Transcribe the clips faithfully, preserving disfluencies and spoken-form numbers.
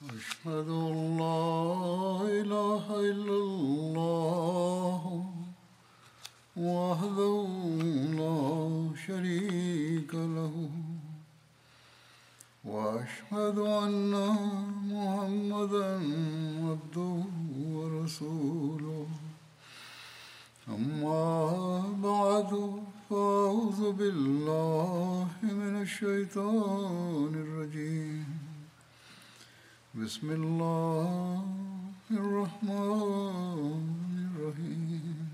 أشهد أن لا إله إلا الله وحده لا شريك له وأشهد أن محمدا عبده ورسوله أما بعد فأعوذ بالله من الشيطان الرجيم بسم الله الرحمن الرحيم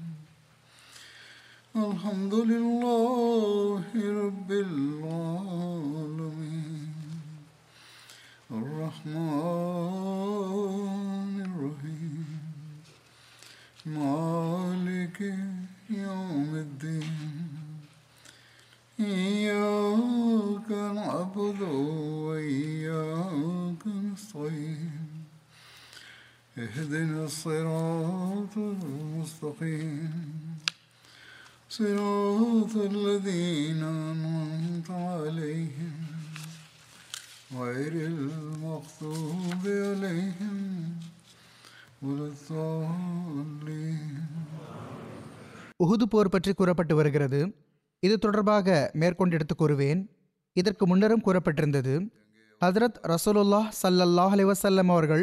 الحمد لله رب العالمين الرحمن الرحيم مالك يوم الدين إياك نعبد وإياك نستعين اهدنا الصراط المستقيم صراط الذين أنعمت عليهم غير المغضوب عليهم ولا الضالين. உஹுது போர் பற்றி கூறப்பட்டு வருகிறது. இது தொடர்பாக மேற்கொண்டு எடுத்து கூறுவேன். இதற்கு முன்னரும் கூறப்பட்டிருந்தது, ஹதரத் ரசூலுல்லாஹ் ஸல்லல்லாஹு அலைஹி வஸல்லம் அவர்கள்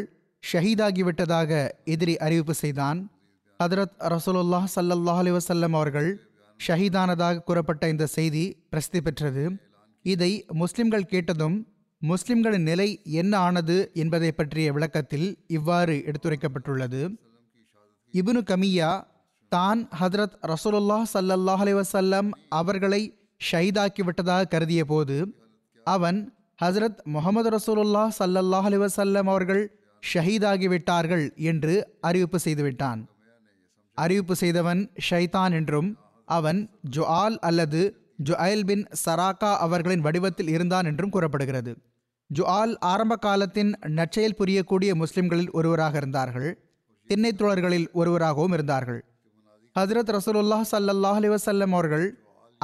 ஷஹீதாகிவிட்டதாக எதிரி அறிவிப்பு செய்தான். ஹதரத் ரசூலுல்லாஹ் ஸல்லல்லாஹு அலைஹி வஸல்லம் அவர்கள் ஷஹீதானதாக கூறப்பட்ட இந்த செய்தி பிரசித்தி பெற்றது. இதை முஸ்லிம்கள் கேட்டதும் முஸ்லிம்களின் நிலை என்ன ஆனது என்பதை பற்றிய விளக்கத்தில் இவ்வாறு எடுத்துரைக்கப்பட்டுள்ளது. இப்னு கமியா தான் ஹதரத் ரசூலுல்லாஹ் ஸல்லல்லாஹு அலைஹி வஸல்லம் அவர்களை ஷஹீதாக்கிவிட்டதாக கருதிய போது அவன் ஹசரத் முஹம்மது ரசூலுல்லாஹ் ஸல்லல்லாஹு அலைஹி வஸல்லம் அவர்கள் ஷஹீதாகிவிட்டார்கள் என்று அறிவிப்பு செய்துவிட்டான். அறிவிப்பு செய்தவன் ஷைதான் என்றும் அவன் ஜுஆல் அல்லது ஜுஐல் பின் சராக்கா அவர்களின் வடிவத்தில் இருந்தான் என்றும் கூறப்படுகிறது. ஜுஆல் ஆரம்ப காலத்தின் நற்செயல் புரியக்கூடிய முஸ்லிம்களில் ஒருவராக இருந்தார்கள். திண்ணைத் தோழர்களில் ஒருவராகவும் இருந்தார்கள். ஹஜ்ரத் ரசூலுல்லாஹ் ஸல்லல்லாஹு அலைஹி வஸல்லம் அவர்கள்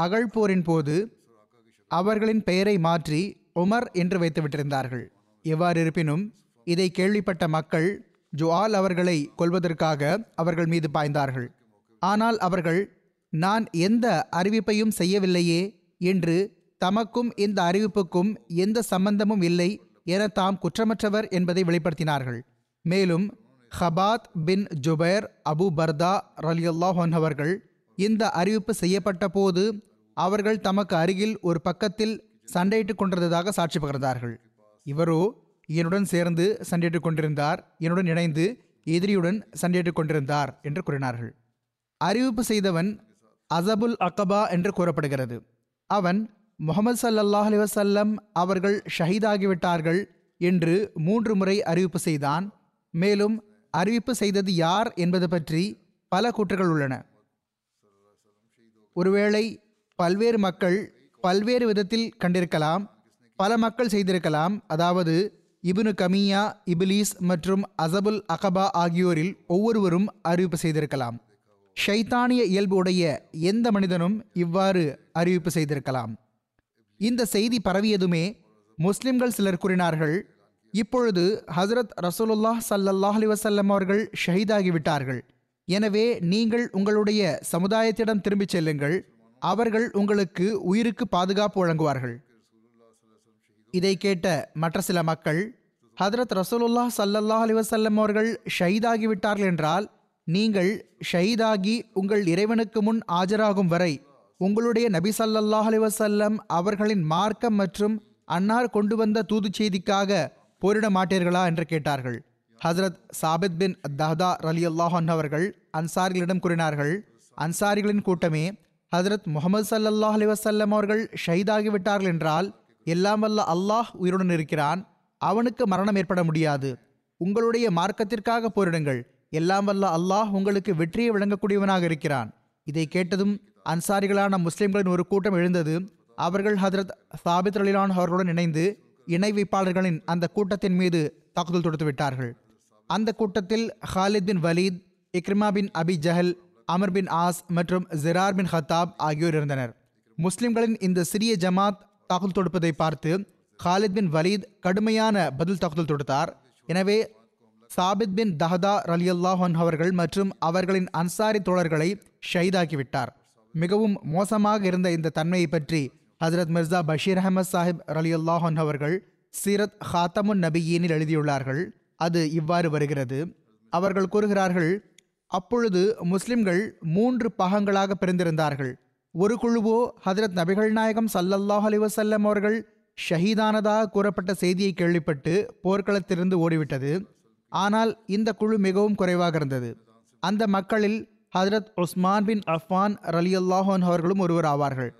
அகழ்போரின் போது அவர்களின் பெயரை மாற்றி உமர் என்று வைத்து விட்டிருந்தார்கள். எவ்வாறு இருப்பினும் இதை கேள்விப்பட்ட மக்கள் ஜுஆல் அவர்களை கொல்வதற்காக அவர்கள் மீது பாய்ந்தார்கள். ஆனால் அவர்கள், நான் எந்த அறிவிப்பையும் செய்யவில்லையே என்று, தமக்கும் இந்த அறிவிப்புக்கும் எந்த சம்பந்தமும் இல்லை என தாம் குற்றமற்றவர் என்பதை வெளிப்படுத்தினார்கள். மேலும் ஹபாத் பின் ஜுபைர் அபு பர்தா ரலியல்லாஹு அன்ஹு அவர்கள், இந்த அறிவிப்பு செய்யப்பட்ட போது அவர்கள் தமக்கு அருகில் ஒரு பக்கத்தில் சண்டையிட்டு கொண்டிருந்ததாக சாட்சி பகர்ந்தார்கள். இவரோ என்னுடன் சேர்ந்து சண்டையிட்டு கொண்டிருந்தார், என்னுடன் இணைந்து எதிரியுடன் சண்டையிட்டு கொண்டிருந்தார் என்று கூறினார்கள். அறிவிப்பு செய்தவன் அசபுல் அக்கபா என்று கூறப்படுகிறது. அவன் முஹம்மது ஸல்லல்லாஹு அலைஹி வஸல்லம் அவர்கள் ஷஹீதாகிவிட்டார்கள் என்று மூன்று முறை அறிவிப்பு செய்தான். மேலும் அறிவிப்பு செய்தது யார் என்பது பற்றி பல கூற்றுகள் உள்ளன. ஒருவேளை பல்வேறு மக்கள் பல்வேறு விதத்தில் கண்டிருக்கலாம், பல மக்கள் செய்திருக்கலாம். அதாவது இப்னு கமியா, இபிலீஸ் மற்றும் அசபுல் அகபா ஆகியோரில் ஒவ்வொருவரும் அறிவிப்பு செய்திருக்கலாம். ஷைத்தானிய இயல்பு உடைய எந்த மனிதனும் இவ்வாறு அறிவிப்பு செய்திருக்கலாம். இந்த செய்தி பரவியதுமே முஸ்லிம்கள் சிலர் கூறினார்கள், இப்பொழுது ஹசரத் ரசூலுல்லாஹ் ஸல்லல்லாஹு அலைஹி வஸல்லம் அவர்கள் ஷஹீதாகிவிட்டார்கள், எனவே நீங்கள் உங்களுடைய சமுதாயத்திடம் திரும்பிச் செல்லுங்கள், அவர்கள் உங்களுக்கு உயிருக்கு பாதுகாப்பு வழங்குவார்கள். இதை கேட்ட மற்ற சில மக்கள், ஹதரத் ரசூலுல்லாஹ் ஸல்லல்லாஹு அலைஹி வஸல்லம் அவர்கள் ஷஹீதாகிவிட்டார்கள் என்றால் நீங்கள் ஷஹீதாகி உங்கள் இறைவனுக்கு முன் ஆஜராகும் வரை உங்களுடைய நபி ஸல்லல்லாஹு அலைஹி வஸல்லம் அவர்களின் மார்க்கம் மற்றும் அன்னார் கொண்டு வந்த தூது செய்திக்காக போரிட மாட்டீர்களா என்று கேட்டார்கள். ஹசரத் சாபித் பின் தஹதா ரலியல்லாஹு அன்ஹு அவர்கள் அன்சாரிகளிடம் கூறினார்கள், அன்சாரிகளின் கூட்டமே, ஹசரத் முஹம்மது ஸல்லல்லாஹு அலைஹி வஸல்லம் அவர்கள் ஷஹீதாகிவிட்டார்கள் என்றால் எல்லாம் வல்ல அல்லாஹ் உயிருடன் இருக்கிறான், அவனுக்கு மரணம் ஏற்பட முடியாது, உங்களுடைய மார்க்கத்திற்காக போரிடுங்கள், எல்லாம் வல்ல அல்லாஹ் உங்களுக்கு வெற்றியை வழங்கக்கூடியவனாக இருக்கிறான். இதை கேட்டதும் அன்சாரிகளான முஸ்லிம்களின் ஒரு கூட்டம் எழுந்தது. அவர்கள் ஹதரத் சாபித் ரலியல்லாஹு அன்ஹு அவர்களுடன் இணைந்து இணை வைப்பாளர்களின் அந்த கூட்டத்தின் மீது தாக்குதல் தொடுத்துவிட்டார்கள். அந்த கூட்டத்தில் Khalid bin Walid, Ikrima bin Abi Jahl, Amr bin Aas மற்றும் ஜிரார் பின் ஹத்தாப் ஆகியோர் இருந்தனர். முஸ்லிம்களின் இந்த சிறிய ஜமாத் தாக்குதல் தொடுப்பதை பார்த்து ஹாலித் பின் வலீத் கடுமையான பதில் தாக்குதல் தொடுத்தார். எனவே சாபித் பின் தஹதா ரலியல்லாஹு அன்ஹு அவர்கள் மற்றும் அவர்களின் அன்சாரி தோழர்களை ஷஹீதாக்கிவிட்டார். மிகவும் மோசமாக இருந்த இந்த தன்மையை பற்றி ஹஜரத் மிர்சா பஷீர் அஹமத் சாஹிப் ரலியல்லாஹு அன்ஹு அவர்கள் சீரத் ஹாத்தமுன் நபியீனில் எழுதியுள்ளார்கள். அது இவ்வாறு வருகிறது. அவர்கள் கூறுகிறார்கள், அப்பொழுது முஸ்லிம்கள் மூன்று பாகங்களாக பிரிந்திருந்தார்கள். ஒரு குழுவோ ஹஜரத் நபிகள் நாயகம் சல்லல்லாஹு அலைஹி வஸல்லம் அவர்கள் ஷஹீதானதாக கூறப்பட்ட செய்தியை கேள்விப்பட்டு போர்க்களத்திலிருந்து ஓடிவிட்டது. ஆனால் இந்த குழு மிகவும் குறைவாக இருந்தது. அந்த மக்களில் ஹஜரத் உஸ்மான் பின் அஃபான் ரலியல்லாஹு அன்ஹு அவர்களும் ஒருவர் ஆவார்கள்.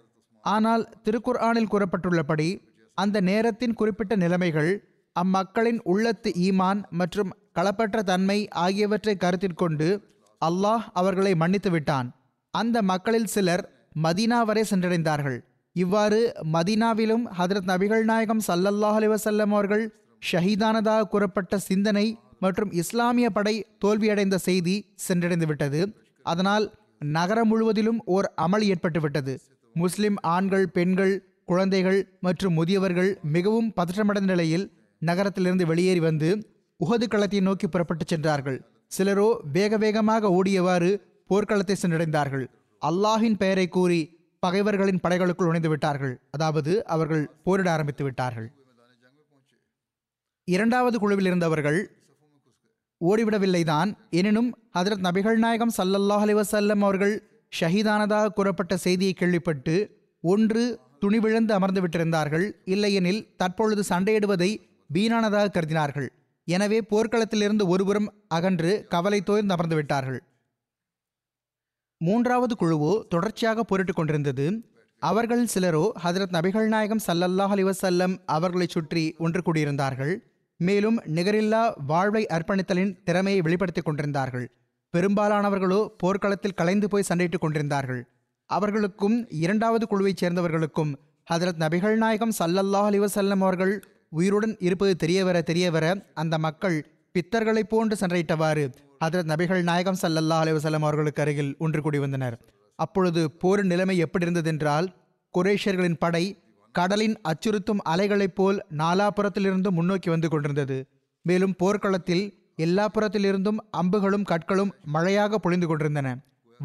ஆனால் திருக்குர்ஆனில் கூறப்பட்டுள்ளபடி அந்த நேரத்தின் குறிப்பிட்ட நிலைமைகள் அம்மக்களின் உள்ளத்து ஈமான் மற்றும் களப்பற்ற தன்மை ஆகியவற்றை கருத்திற்கொண்டு அல்லாஹ் அவர்களை மன்னித்து விட்டான். அந்த மக்களில் சிலர் மதீனா வரை சென்றடைந்தார்கள். இவ்வாறு மதீனாவிலும் ஹஜரத் நபிகள் நாயகம் சல்லல்லாஹு அலைஹி வஸல்லம் அவர்கள் ஷஹீதானதாக கூறப்பட்ட சிந்தனை மற்றும் இஸ்லாமிய படை தோல்வியடைந்த செய்தி சென்றடைந்து விட்டது. அதனால் நகரம் முழுவதிலும் ஓர் அமல் ஏற்பட்டுவிட்டது. முஸ்லிம் ஆண்கள், பெண்கள், குழந்தைகள் மற்றும் முதியவர்கள் மிகவும் பதற்றமடைந்த நிலையில் நகரத்திலிருந்து வெளியேறி வந்து உஹது களத்தை நோக்கி புறப்பட்டு சென்றார்கள். சிலரோ வேக வேகமாக ஓடியவாறு போர்க்களத்தை சென்றடைந்தார்கள். அல்லாஹின் பெயரை கூறி பகைவர்களின் படைகளுக்குள் நுழைந்து விட்டார்கள். அதாவது அவர்கள் போரிட ஆரம்பித்து விட்டார்கள். இரண்டாவது குழுவில் இருந்தவர்கள் ஓடிவிடவில்லைதான். எனினும் ஹஜரத் நபிகள் நாயகம் சல்லல்லாஹு அலைஹி வஸல்லம் அவர்கள் ஷஹீதானதாக கூறப்பட்ட செய்தியை கேள்விப்பட்டு ஒன்று துணிவிழந்து அமர்ந்து விட்டிருந்தார்கள். இல்லையெனில் தற்பொழுது சண்டையிடுவதை வீணானதாக கருதினார்கள். எனவே போர்க்களத்திலிருந்து ஒருபுறம் அகன்று கவலை தோய்ந்து அமர்ந்து விட்டார்கள். மூன்றாவது குழுவோ தொடர்ச்சியாக போரிட்டு கொண்டிருந்தது. அவர்கள் சிலரோ ஹஜரத் நபிகள் நாயகம் சல்லல்லாஹு அலைஹி வஸல்லம் அவர்களை சுற்றி ஒன்று கூடியிருந்தார்கள். மேலும் நிகரில்லா வாழ்வை அர்ப்பணித்தலின் திறமையை வெளிப்படுத்திக் கொண்டிருந்தார்கள். பெரும்பாலானவர்களோ போர்க்களத்தில் கலைந்து போய் சண்டையிட்டுக் கொண்டிருந்தார்கள். அவர்களுக்கும் இரண்டாவது குழுவைச் சேர்ந்தவர்களுக்கும் ஹஜரத் நபிகள் நாயகம் சல்லல்லாஹு அலைஹி வஸல்லம் அவர்கள் உயிருடன் இருப்பது தெரியவர தெரியவர அந்த மக்கள் பித்தர்களைப் போன்று சண்டையிட்டவாறு ஹஜரத் நபிகள் நாயகம் சல்லல்லாஹு அலைஹி வஸல்லம் அவர்களுக்கு அருகில் ஒன்று கூடி வந்தனர். அப்பொழுது போரின் நிலைமை எப்படி இருந்ததென்றால், குறைஷியர்களின் படை கடலின் அச்சுறுத்தும் அலைகளைப் போல் நாலாபுரத்திலிருந்தும் முன்னோக்கி வந்து கொண்டிருந்தது. மேலும் போர்க்களத்தில் எல்லா புறத்திலிருந்தும் அம்புகளும் கற்களும் மழையாக பொழிந்து கொண்டிருந்தன.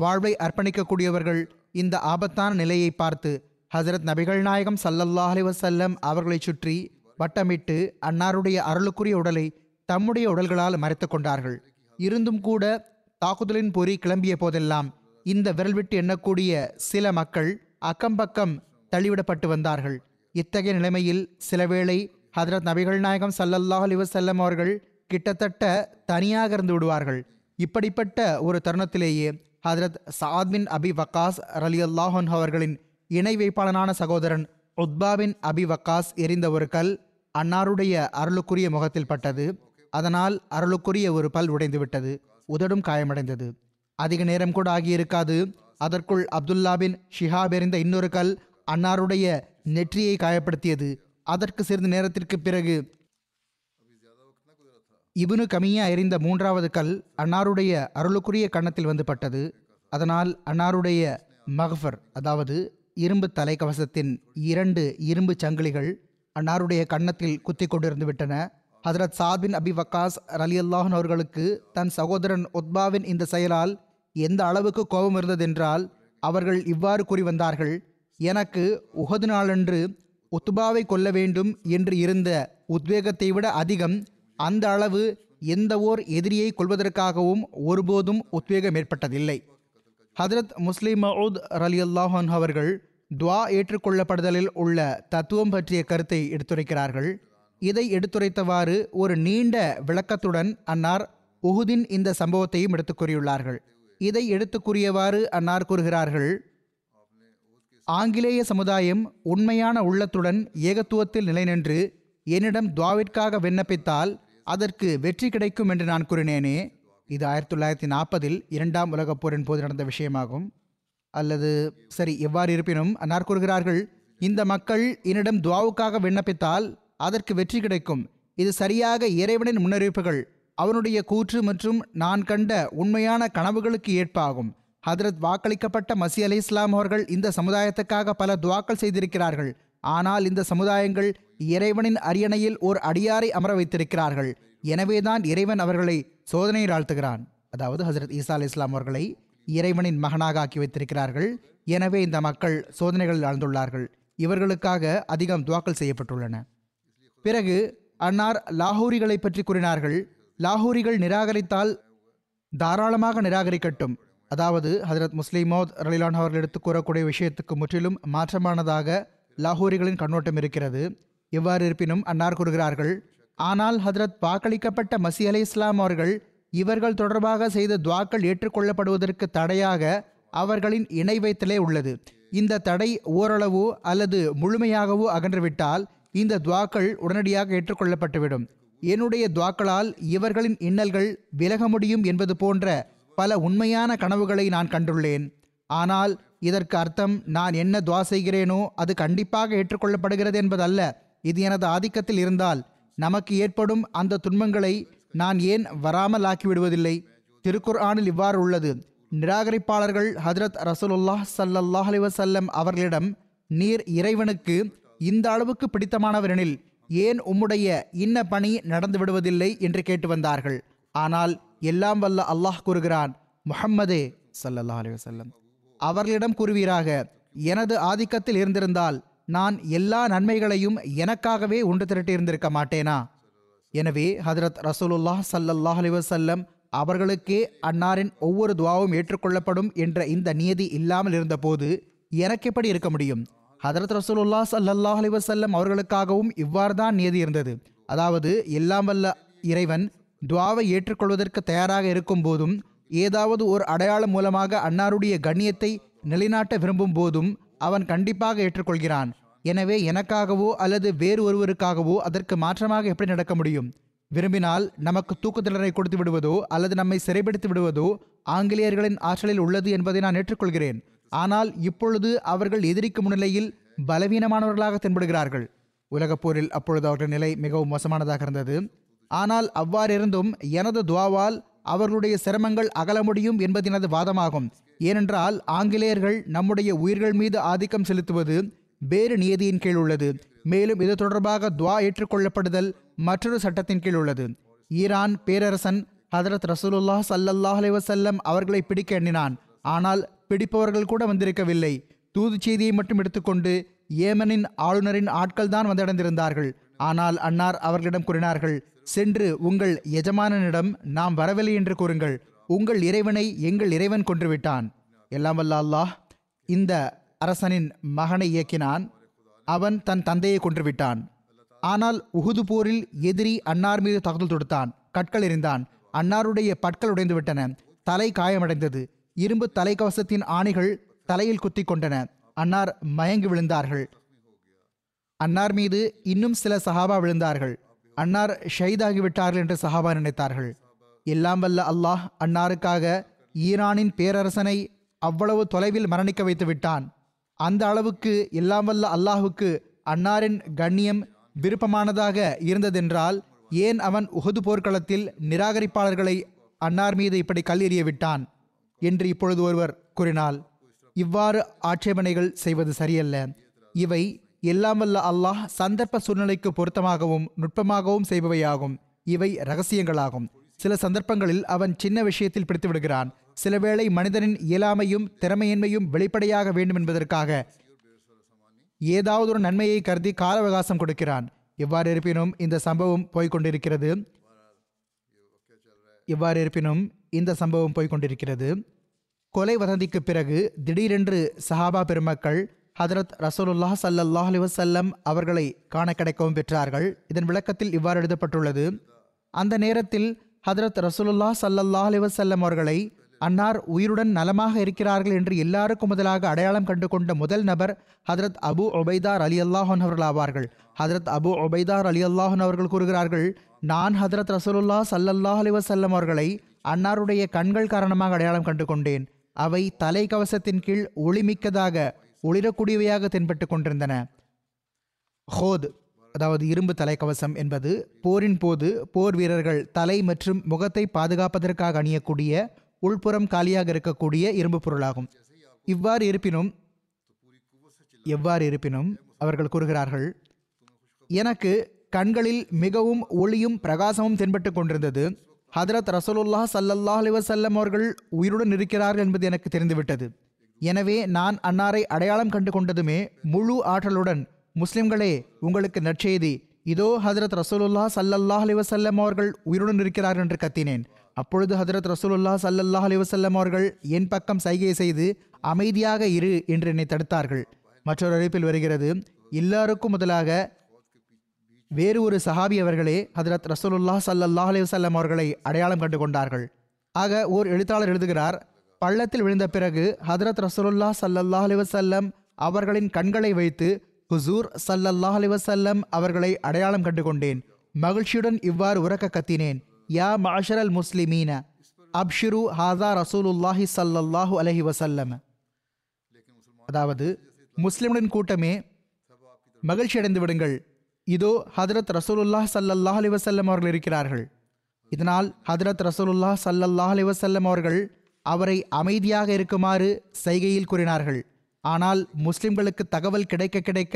வாழ்வை அர்ப்பணிக்கக்கூடியவர்கள் இந்த ஆபத்தான நிலையை பார்த்து ஹஜரத் நபிகள் நாயகம் சல்லல்லாஹு அலைஹி வஸல்லம் அவர்களை சுற்றி வட்டமிட்டு அன்னாருடைய அருளுக்குரிய உடலை தம்முடைய உடல்களால் மறைத்து கொண்டார்கள். இருந்தும் கூட தாக்குதலின் பொறி கிளம்பிய போதெல்லாம் இந்த விரல் விட்டு எண்ணக்கூடிய சில மக்கள் அக்கம்பக்கம் தள்ளிவிடப்பட்டு வந்தார்கள். இத்தகைய நிலைமையில் சிலவேளை ஹஜரத் நபிகள் நாயகம் சல்லல்லாஹு அலைஹி வஸல்லம் அவர்கள் கிட்டத்தட்ட தனியாக இருந்து விடுவார்கள். இப்படிப்பட்ட ஒரு தருணத்திலேயே ஹஜரத் சஅத் பின் அபி வக்காஸ் ரலியல்லாஹு அன்ஹு அவர்களின் இணை வைப்பாளனான சகோதரன் உத்பா பின் அபி வக்காஸ் எரிந்த ஒரு கல் அன்னாருடைய அருளுக்குரிய முகத்தில் பட்டது. அதனால் அருளுக்குரிய ஒரு பல் உடைந்து விட்டது. உதடும் காயமடைந்தது. அதிக நேரம் கூட ஆகியிருக்காது, அதற்குள் அப்துல்லா பின் ஷிஹாப் எறிந்த இன்னொரு கல் அன்னாருடைய நெற்றியை காயப்படுத்தியது. அதற்கு சிறிது நேரத்திற்கு பிறகு இபுனு கமியா எறிந்த மூன்றாவது கல் அன்னாருடைய அருளுக்குரிய கன்னத்தில் வந்து பட்டது. அதனால் அன்னாருடைய மகஃபர், அதாவது இரும்பு தலைக்கவசத்தின் இரண்டு இரும்பு சங்கிலிகள் அன்னாருடைய கன்னத்தில் குத்தி கொண்டிருந்து விட்டன. ஹஜரத் சஅத் பின் அபி வக்காஸ் ரலியல்லாஹு அன்ஹு அவர்களுக்கு தன் சகோதரன் உத்பாவின் இந்த செயலால் எந்த அளவுக்கு கோபம் இருந்ததென்றால், அவர்கள் இவ்வாறு கூறி வந்தார்கள், எனக்கு உஹது நாளன்று உத்பாவை கொல்ல வேண்டும் என்று இருந்த உத்வேகத்தை விட அதிகம் அந்த அளவு எந்த ஓர் எதிரியை கொள்வதற்காகவும் ஒருபோதும் உத்வேகம் ஏற்பட்டதில்லை. ஹஜரத் முஸ்லிம் மவுத் ரலியல்லாஹு அன்ஹு அவர்கள் துவா ஏற்றுக்கொள்ளப்படுதலில் உள்ள தத்துவம் பற்றிய கருத்தை எடுத்துரைக்கிறார்கள். இதை எடுத்துரைத்தவாறு ஒரு நீண்ட விளக்கத்துடன் அன்னார் உஹுதின் இந்த சம்பவத்தையும் எடுத்துக் கூறியுள்ளார்கள். இதை எடுத்துக் கூறியவாறு அன்னார் கூறுகிறார்கள், ஆங்கிலேய சமுதாயம் உண்மையான உள்ளத்துடன் ஏகத்துவத்தில் நிலைநின்று என்னிடம் துவாவிற்காக விண்ணப்பித்தால் அதற்கு வெற்றி கிடைக்கும் என்று நான் கூறினேனே. இது ஆயிரத்தி தொள்ளாயிரத்தி நாற்பதில் இரண்டாம் உலகப் போரின் போது நடந்த விஷயமாகும். அல்லது சரி, எவ்வாறு இருப்பினும் அன்னார் கூறுகிறார்கள், இந்த மக்கள் என்னிடம் துவாவுக்காக விண்ணப்பித்தால் அதற்கு வெற்றி கிடைக்கும். இது சரியாக இறைவனின் முன்னறிவிப்புகள், அவனுடைய கூற்று மற்றும் நான் கண்ட உண்மையான கனவுகளுக்கு ஏற்பாகும். ஹஜரத் வாக்களிக்கப்பட்ட மசி அலி இஸ்லாம் அவர்கள் இந்த சமுதாயத்துக்காக பல துவாக்கள் செய்திருக்கிறார்கள். ஆனால் இந்த சமுதாயங்கள் இறைவனின் அரியணையில் ஓர் அடியாரை அமர வைத்திருக்கிறார்கள். எனவேதான் இறைவன் அவர்களை சோதனையில் ஆழ்த்துகிறான். அதாவது ஹசரத் ஈசா அலி இஸ்லாம் அவர்களை இறைவனின் மகனாக ஆக்கி வைத்திருக்கிறார்கள். எனவே இந்த மக்கள் சோதனைகளில் ஆழ்ந்துள்ளார்கள். இவர்களுக்காக அதிகம் துவாக்கல் செய்யப்பட்டுள்ளன. பிறகு அன்னார் லாகூரிகளை பற்றி கூறினார்கள். லாகூரிகள் நிராகரித்தால் தாராளமாக நிராகரிக்கட்டும். அதாவது ஹஜரத் முஸ்லிமோத் ரலிலான் அவர்கள் எடுத்து கூறக்கூடிய விஷயத்துக்கு முற்றிலும் மாற்றமானதாக லாகூரிகளின் கண்ணோட்டம் இருக்கிறது. எவ்வாறு இருப்பினும் அன்னார் கூறுகிறார்கள், ஆனால் ஹஜரத் வாக்களிக்கப்பட்ட மசீஹ் அலை இஸ்லாம் அவர்கள் இவர்கள் தொடர்பாக செய்த துவாக்கள் ஏற்றுக்கொள்ளப்படுவதற்கு தடையாக அவர்களின் இணை வைத்தலே உள்ளது. இந்த தடை ஓரளவோ அல்லது முழுமையாகவோ அகன்றுவிட்டால் இந்த துவாக்கள் உடனடியாக ஏற்றுக்கொள்ளப்பட்டுவிடும். என்னுடைய துவாக்களால் இவர்களின் இன்னல்கள் விலக முடியும் என்பது போன்ற பல உண்மையான கனவுகளை நான் கண்டுள்ளேன். ஆனால் இதற்கு அர்த்தம் நான் என்ன துவா செய்கிறேனோ அது கண்டிப்பாக ஏற்றுக்கொள்ளப்படுகிறது என்பதல்ல. இது எனது ஆதிக்கத்தில் இருந்தால் நமக்கு ஏற்படும் அந்த துன்பங்களை நான் ஏன் வராமல் ஆக்கிவிடுவதில்லை? திருக்குர்ஆனில் இவ்வாறு உள்ளது. நிராகரிப்பாளர்கள் ஹஜரத் ரசூலுல்லாஹ் ஸல்லல்லாஹு அலைஹி வஸல்லம் அவர்களிடம், நீர் இறைவனுக்கு இந்த அளவுக்கு பிடித்தமானவரெனில் ஏன் உம்முடைய இன்ன பணி நடந்து விடுவதில்லை என்று கேட்டு வந்தார்கள். ஆனால் எல்லாம் வல்ல அல்லாஹ் கூறுகிறான், முஹம்மதே ஸல்லல்லாஹு அலைஹி வஸல்லம் அவர்களிடம் கூறுவீராக, எனது ஆதிக்கத்தில் இருந்திருந்தால் நான் எல்லா நன்மைகளையும் எனக்காகவே ஒன்று திரட்டி இருந்திருக்க மாட்டேனா? எனவே ஹஜரத் ரசூலுல்லாஹ் ஸல்லல்லாஹு அலைஹி வஸல்லம் அவர்களுக்கே அன்னாரின் ஒவ்வொரு துவாவும் ஏற்றுக்கொள்ளப்படும் என்ற இந்த நியதி இல்லாமல் இருந்தபோது எனக்கு எப்படி இருக்க முடியும்? ஹதரத் ரசூலுல்லாஹ் ஸல்லல்லாஹு அலைஹி வஸல்லம் அவர்களுக்காகவும் இவ்வாறு தான் நியதி இருந்தது. அதாவது எல்லாம் வல்ல இறைவன் துவாவை ஏற்றுக்கொள்வதற்கு தயாராக இருக்கும் போதும், ஏதாவது ஒரு அடையாளம் மூலமாக அன்னாருடைய கண்ணியத்தை நிலைநாட்ட விரும்பும் போதும் அவன் கண்டிப்பாக ஏற்றுக்கொள்கிறான். எனவே எனக்காகவோ அல்லது வேறு ஒருவருக்காகவோ அதற்கு மாற்றமாக எப்படி நடக்க முடியும்? விரும்பினால் நமக்கு தூக்கு தண்டனை கொடுத்து விடுவதோ அல்லது நம்மை சிறைப்படுத்தி விடுவதோ ஆங்கிலேயர்களின் ஆற்றலில் உள்ளது என்பதை நான் ஏற்றுக்கொள்கிறேன். ஆனால் இப்பொழுது அவர்கள் எதிரிக்கு முன்னிலையில் பலவீனமானவர்களாக தென்படுகிறார்கள். உலகப்போரில் அப்பொழுது அவர்கள் நிலை மிகவும் மோசமானதாக இருந்தது. ஆனால் அவ்வாறிருந்தும் எனது துவாவால் அவர்களுடைய சிரமங்கள் அகல முடியும் என்பது எனது வாதமாகும். ஏனென்றால் ஆங்கிலேயர்கள் நம்முடைய உயிர்கள் மீது ஆதிக்கம் செலுத்துவது வேறு நியதியின் கீழ் உள்ளது. மேலும் இது தொடர்பாக துவா ஏற்றுக்கொள்ளப்படுதல் மற்றொரு சட்டத்தின் கீழ் உள்ளது. ஈரான் பேரரசன் ஹதரத் ரசூலுல்லாஹ் ஸல்லல்லாஹு அலைஹி வஸல்லம் அவர்களை பிடிக்க எண்ணினான். ஆனால் பிடிப்பவர்கள் கூட வந்திருக்கவில்லை. தூது செய்தியை மட்டும் எடுத்துக்கொண்டு ஏமனின் ஆளுநரின் ஆட்கள் தான் வந்தடைந்திருந்தார்கள். ஆனால் அன்னார் அவர்களிடம் கூறினார்கள், சென்று உங்கள் எஜமானனிடம் நாம் வரவில்லை என்று கூறுங்கள். உங்கள் இறைவனை எங்கள் இறைவன் கொன்றுவிட்டான். எல்லாம் வல்ல அல்லாஹ் இந்த அரசனின் மகனை இயக்கினான். அவன் தன் தந்தையை கொன்றுவிட்டான். ஆனால் உஹுது போரில் எதிரி அன்னார் மீது தாக்குதல் தொடுத்தான். கற்கள் எறிந்தான். அன்னாருடைய பற்கள் உடைந்து விட்டன. தலை காயமடைந்தது. இரும்பு தலைக்கவசத்தின் ஆணிகள் தலையில் குத்தி கொண்டன. அன்னார் மயங்கி விழுந்தார்கள். அன்னார் மீது இன்னும் சில சஹாபா விழுந்தார்கள். அன்னார் ஷஹீதாகிவிட்டார்கள் என்று சஹாபா நினைத்தார்கள். எல்லாம் வல்ல அல்லாஹ் அன்னாருக்காக ஈரானின் பேரரசனை அவ்வளவு தொலைவில் மரணிக்க வைத்து விட்டான். அந்த அளவுக்கு எல்லாம் வல்ல அல்லாஹுக்கு அன்னாரின் கண்ணியம் விருப்பமானதாக இருந்ததென்றால் ஏன் அவன் உஹது போர்க்களத்தில் நிராகரிப்பாளர்களை அன்னார் மீது இப்படி கல்லெறிய விட்டான் என்று இப்பொழுது ஒருவர் கூறினால், இவ்வாறு ஆட்சேபனைகள் செய்வது சரியல்ல. இவை எல்லாம் வல்ல அல்லாஹ் சந்தர்ப்ப சூழ்நிலைக்கு பொருத்தமாகவும் நுட்பமாகவும் செய்பவையாகும். இவை இரகசியங்களாகும். சில சந்தர்ப்பங்களில் அவன் சின்ன விஷயத்தில் பிடித்து விடுகிறான். சிலவேளை மனிதனின் இயலாமையும் திறமையின்மையும் வெளிப்படையாக வேண்டும் என்பதற்காக ஏதாவது ஒரு நன்மையை கருதி கால அவகாசம் கொடுக்கிறான். எவ்வாறு இருப்பினும் இந்த சம்பவம் போய்கொண்டிருக்கிறது எவ்வாறு இருப்பினும் இந்த சம்பவம் போய்கொண்டிருக்கிறது கொலை வதந்திக்கு பிறகு திடீரென்று சஹாபா பெருமக்கள் ஹதரத் ரசூலுல்லாஹ் ஸல்லல்லாஹு அலைஹி வஸல்லம் அவர்களை காண கிடைக்கவும் பெற்றார்கள். இதன் விளக்கத்தில் இவ்வாறு எழுதப்பட்டுள்ளது. அந்த நேரத்தில் ஹதரத் ரசூலுல்லாஹ் ஸல்லல்லாஹு அலைஹி வஸல்லம் அவர்களை அன்னார் உயிருடன் நலமாக இருக்கிறார்கள் என்று எல்லாருக்கும் முதலாக அடையாளம் கண்டு கொண்ட முதல் நபர் ஹதரத் அபு ஒபைதார் அலி அல்லாஹன் அவர்கள் ஆவார்கள். ஹதரத் அபு ஒபைதார் அலி அல்லாஹன் அவர்கள் கூறுகிறார்கள், நான் ஹதரத் ரசூலுல்லாஹ் ஸல்லல்லாஹு அலைஹி வஸல்லம் அவர்களை அன்னாருடைய கண்கள் காரணமாக அடையாளம் கண்டு கொண்டேன். அவை தலை கவசத்தின் கீழ் ஒளிமிக்கதாக ஒளிரக்கூடியவையாக தென்பட்டு கொண்டிருந்தன. ஹோத் அதாவது இரும்பு தலைக்கவசம் என்பது போரின் போது போர் வீரர்கள் தலை மற்றும் முகத்தை பாதுகாப்பதற்காக அணியக்கூடிய உள்புறம் காலியாக இருக்கக்கூடிய இரும்பு பொருளாகும். இவ்வாறு இருப்பினும் எவ்வாறு இருப்பினும் அவர்கள் கூறுகிறார்கள், எனக்கு கண்களில் மிகவும் ஒளியும் பிரகாசமும் தென்பட்டு கொண்டிருந்தது. ஹதரத் ரசூலுல்லாஹ் ஸல்லல்லாஹு அலைஹி வஸல்லம் அவர்கள் உயிருடன் இருக்கிறார்கள் என்பது எனக்கு தெரிந்துவிட்டது. எனவே நான் அன்னாரை அடையாளம் கண்டு கொண்டதுமே முழு ஆற்றலுடன், முஸ்லிம்களே உங்களுக்கு நற்செய்தி, இதோ ஹதரத் ரசூலுல்லாஹ் ஸல்லல்லாஹு அலைஹி வஸல்லம் அவர்கள் உயிருடன் இருக்கிறார்கள் என்று கத்தினேன். அப்பொழுது ஹதரத் ரசூலுல்லாஹ் ஸல்லல்லாஹு அலைஹி வஸல்லம் அவர்கள் என் பக்கம் சைகை செய்து அமைதியாக இரு என்று என்னை தடுத்தார்கள். மற்றொரு அறிவிப்பில் வருகிறது, எல்லாருக்கும் முதலாக வேறு ஒரு சஹாபி அவர்களே ஹதரத் ரசூலுல்லாஹ் ஸல்லல்லாஹு அலைஹி வஸல்லம் அவர்களை அடையாளம் கண்டு கொண்டார்கள். ஆக ஓர் எழுத்தாளர் எழுதுகிறார், பள்ளத்தில் விழுந்த பிறகு ஹதரத் ரசூலுல்லாஹ் ஸல்லல்லாஹு அலைஹி வஸல்லம் அவர்களின் கண்களை வைத்து ஹுசூர் ஸல்லல்லாஹு அலைஹி வஸல்லம் அவர்களை அடையாளம் கண்டு கொண்டேன். மகிழ்ச்சியுடன் இவ்வாறு உரக்க கத்தினேன், யா மஅஷரல் முஸ்லிமீன அப்ஷிரு ஹாதா ரசூலுல்லாஹி ஸல்லல்லாஹு அலைஹி வஸல்லம். அதாவது, முஸ்லிம்களின் கூட்டமே மகிழ்ச்சி அடைந்து விடுங்கள், இதோ ஹதரத் ரசூலுல்லாஹ் ஸல்லல்லாஹு அலைஹி வஸல்லம் அவர்கள் இருக்கிறார்கள். இதனால் ஹதரத் ரசூலுல்லாஹ் ஸல்லல்லாஹு அலைஹி வஸல்லம் அவர்கள் அவரை அமைதியாக இருக்குமாறு சைகையில் கூறினார்கள். ஆனால் முஸ்லிம்களுக்கு தகவல் கிடைக்க கிடைக்க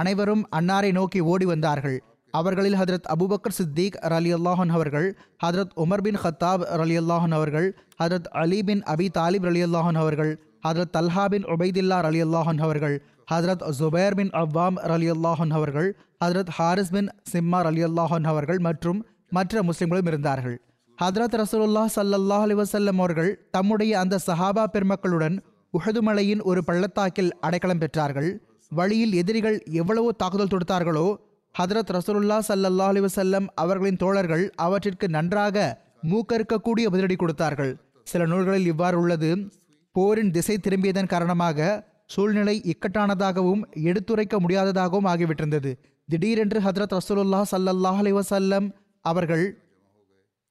அனைவரும் அன்னாரை நோக்கி ஓடி வந்தார்கள். அவர்களில் ஹதரத் அபூபக்கர் சித்திக் ரலியல்லாஹு அன்ஹு அவர்கள், ஹதரத் உமர் பின் ஹத்தாப் ரலியல்லாஹு அன்ஹு அவர்கள், ஹதரத் அலி பின் அபி தாலிப் ரலியல்லாஹு அன்ஹு அவர்கள், ஹதரத் தல்ஹா பின் உபைதில்லா ரலியல்லாஹு அன்ஹு அவர்கள், ஹதரத் ஜுபேர் பின் அவ்வாம் ரலியல்லாஹு அன்ஹு அவர்கள், ஹதரத் ஹாரிஸ் பின் சிம்மா ரலியல்லாஹு அன்ஹு அவர்கள் மற்றும் மற்ற முஸ்லிம்களும் இருந்தார்கள். ஹதரத் ரசூலுல்லாஹ் ஸல்லல்லாஹு அலைஹி வஸல்லம் அவர்கள் தம்முடைய அந்த சஹாபா பெருமக்களுடன் உஹது மலையின் ஒரு பள்ளத்தாக்கில் அடைக்கலம் பெற்றார்கள். வழியில் எதிரிகள் எவ்வளவோ தாக்குதல் தொடுத்தார்களோ, ஹதரத் ரசூலுல்லாஹ் ஸல்லல்லாஹு அலைஹி வஸல்லம் அவர்களின் தோழர்கள் அவற்றிற்கு நன்றாக மூக்கறுக்கக்கூடிய பதிலடி கொடுத்தார்கள். சில நூல்களில் இவ்வாறு உள்ளது, போரின் திசை திரும்பியதன் காரணமாக சூழ்நிலை இக்கட்டானதாகவும் எடுத்துரைக்க முடியாததாகவும் ஆகிவிட்டிருந்தது. திடீரென்று ஹதரத் ரசூலுல்லாஹ் ஸல்லல்லாஹு அலைஹி வஸல்லம் அவர்கள்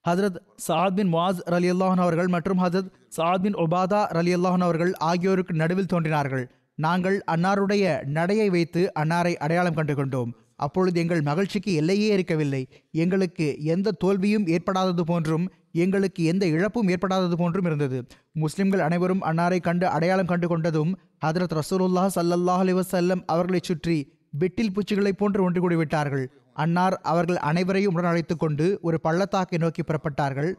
ஹதரத் சஅத் பின் முஆஸ் ரலியல்லாஹு அன்ஹு அவர்கள் மற்றும் ஹதரத் சஅத் பின் உபாதா ரலியல்லாஹு அன்ஹு அவர்கள் ஆகியோருக்கு நடுவில் தோன்றினார்கள். நாங்கள் அன்னாருடைய நடையை வைத்து அன்னாரை அடையாளம் கண்டு கொண்டோம். அப்பொழுது எங்கள் மகிழ்ச்சிக்கு எல்லையே இருக்கவில்லை. எங்களுக்கு எந்த தோல்வியும் ஏற்படாதது போன்றும் எங்களுக்கு எந்த இழப்பும் ஏற்படாதது போன்றும் இருந்தது. முஸ்லிம்கள் அனைவரும் அன்னாரை கண்டு அடையாளம் கண்டு கொண்டதும் ஹதரத் ரசூலுல்லாஹ் ஸல்லல்லாஹு அலைஹி வஸல்லம் அவர்களை சுற்றி வெட்டில் பூச்சிகளைப் போன்று ஒன்று கூடிவிட்டார்கள். அன்னார் அவர்கள் அனைவரையும் உடன் அழைத்துக் கொண்டு ஒரு பள்ளத்தாக்கை நோக்கி புறப்பட்டார்கள்.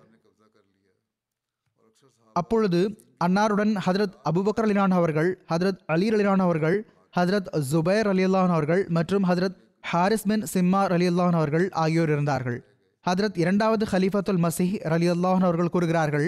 அப்பொழுது அன்னாருடன் ஹதரத் அபூபக்கர் ரலியல்லாஹு அவர்கள், ஹதரத் அலி ரலியல்லாஹு அவர்கள், ஹதரத் ஜுபைர் ரலியல்லாஹு அவர்கள் மற்றும் ஹதரத் ஹாரிஸ் பின் சிம்மா ரலியல்லாஹு அவர்கள் ஆகியோர் இருந்தார்கள். ஹதரத் இரண்டாவது ஹலீஃபத்துல் மசீஹ் ரலியல்லாஹு அவர்கள் கூறுகிறார்கள்,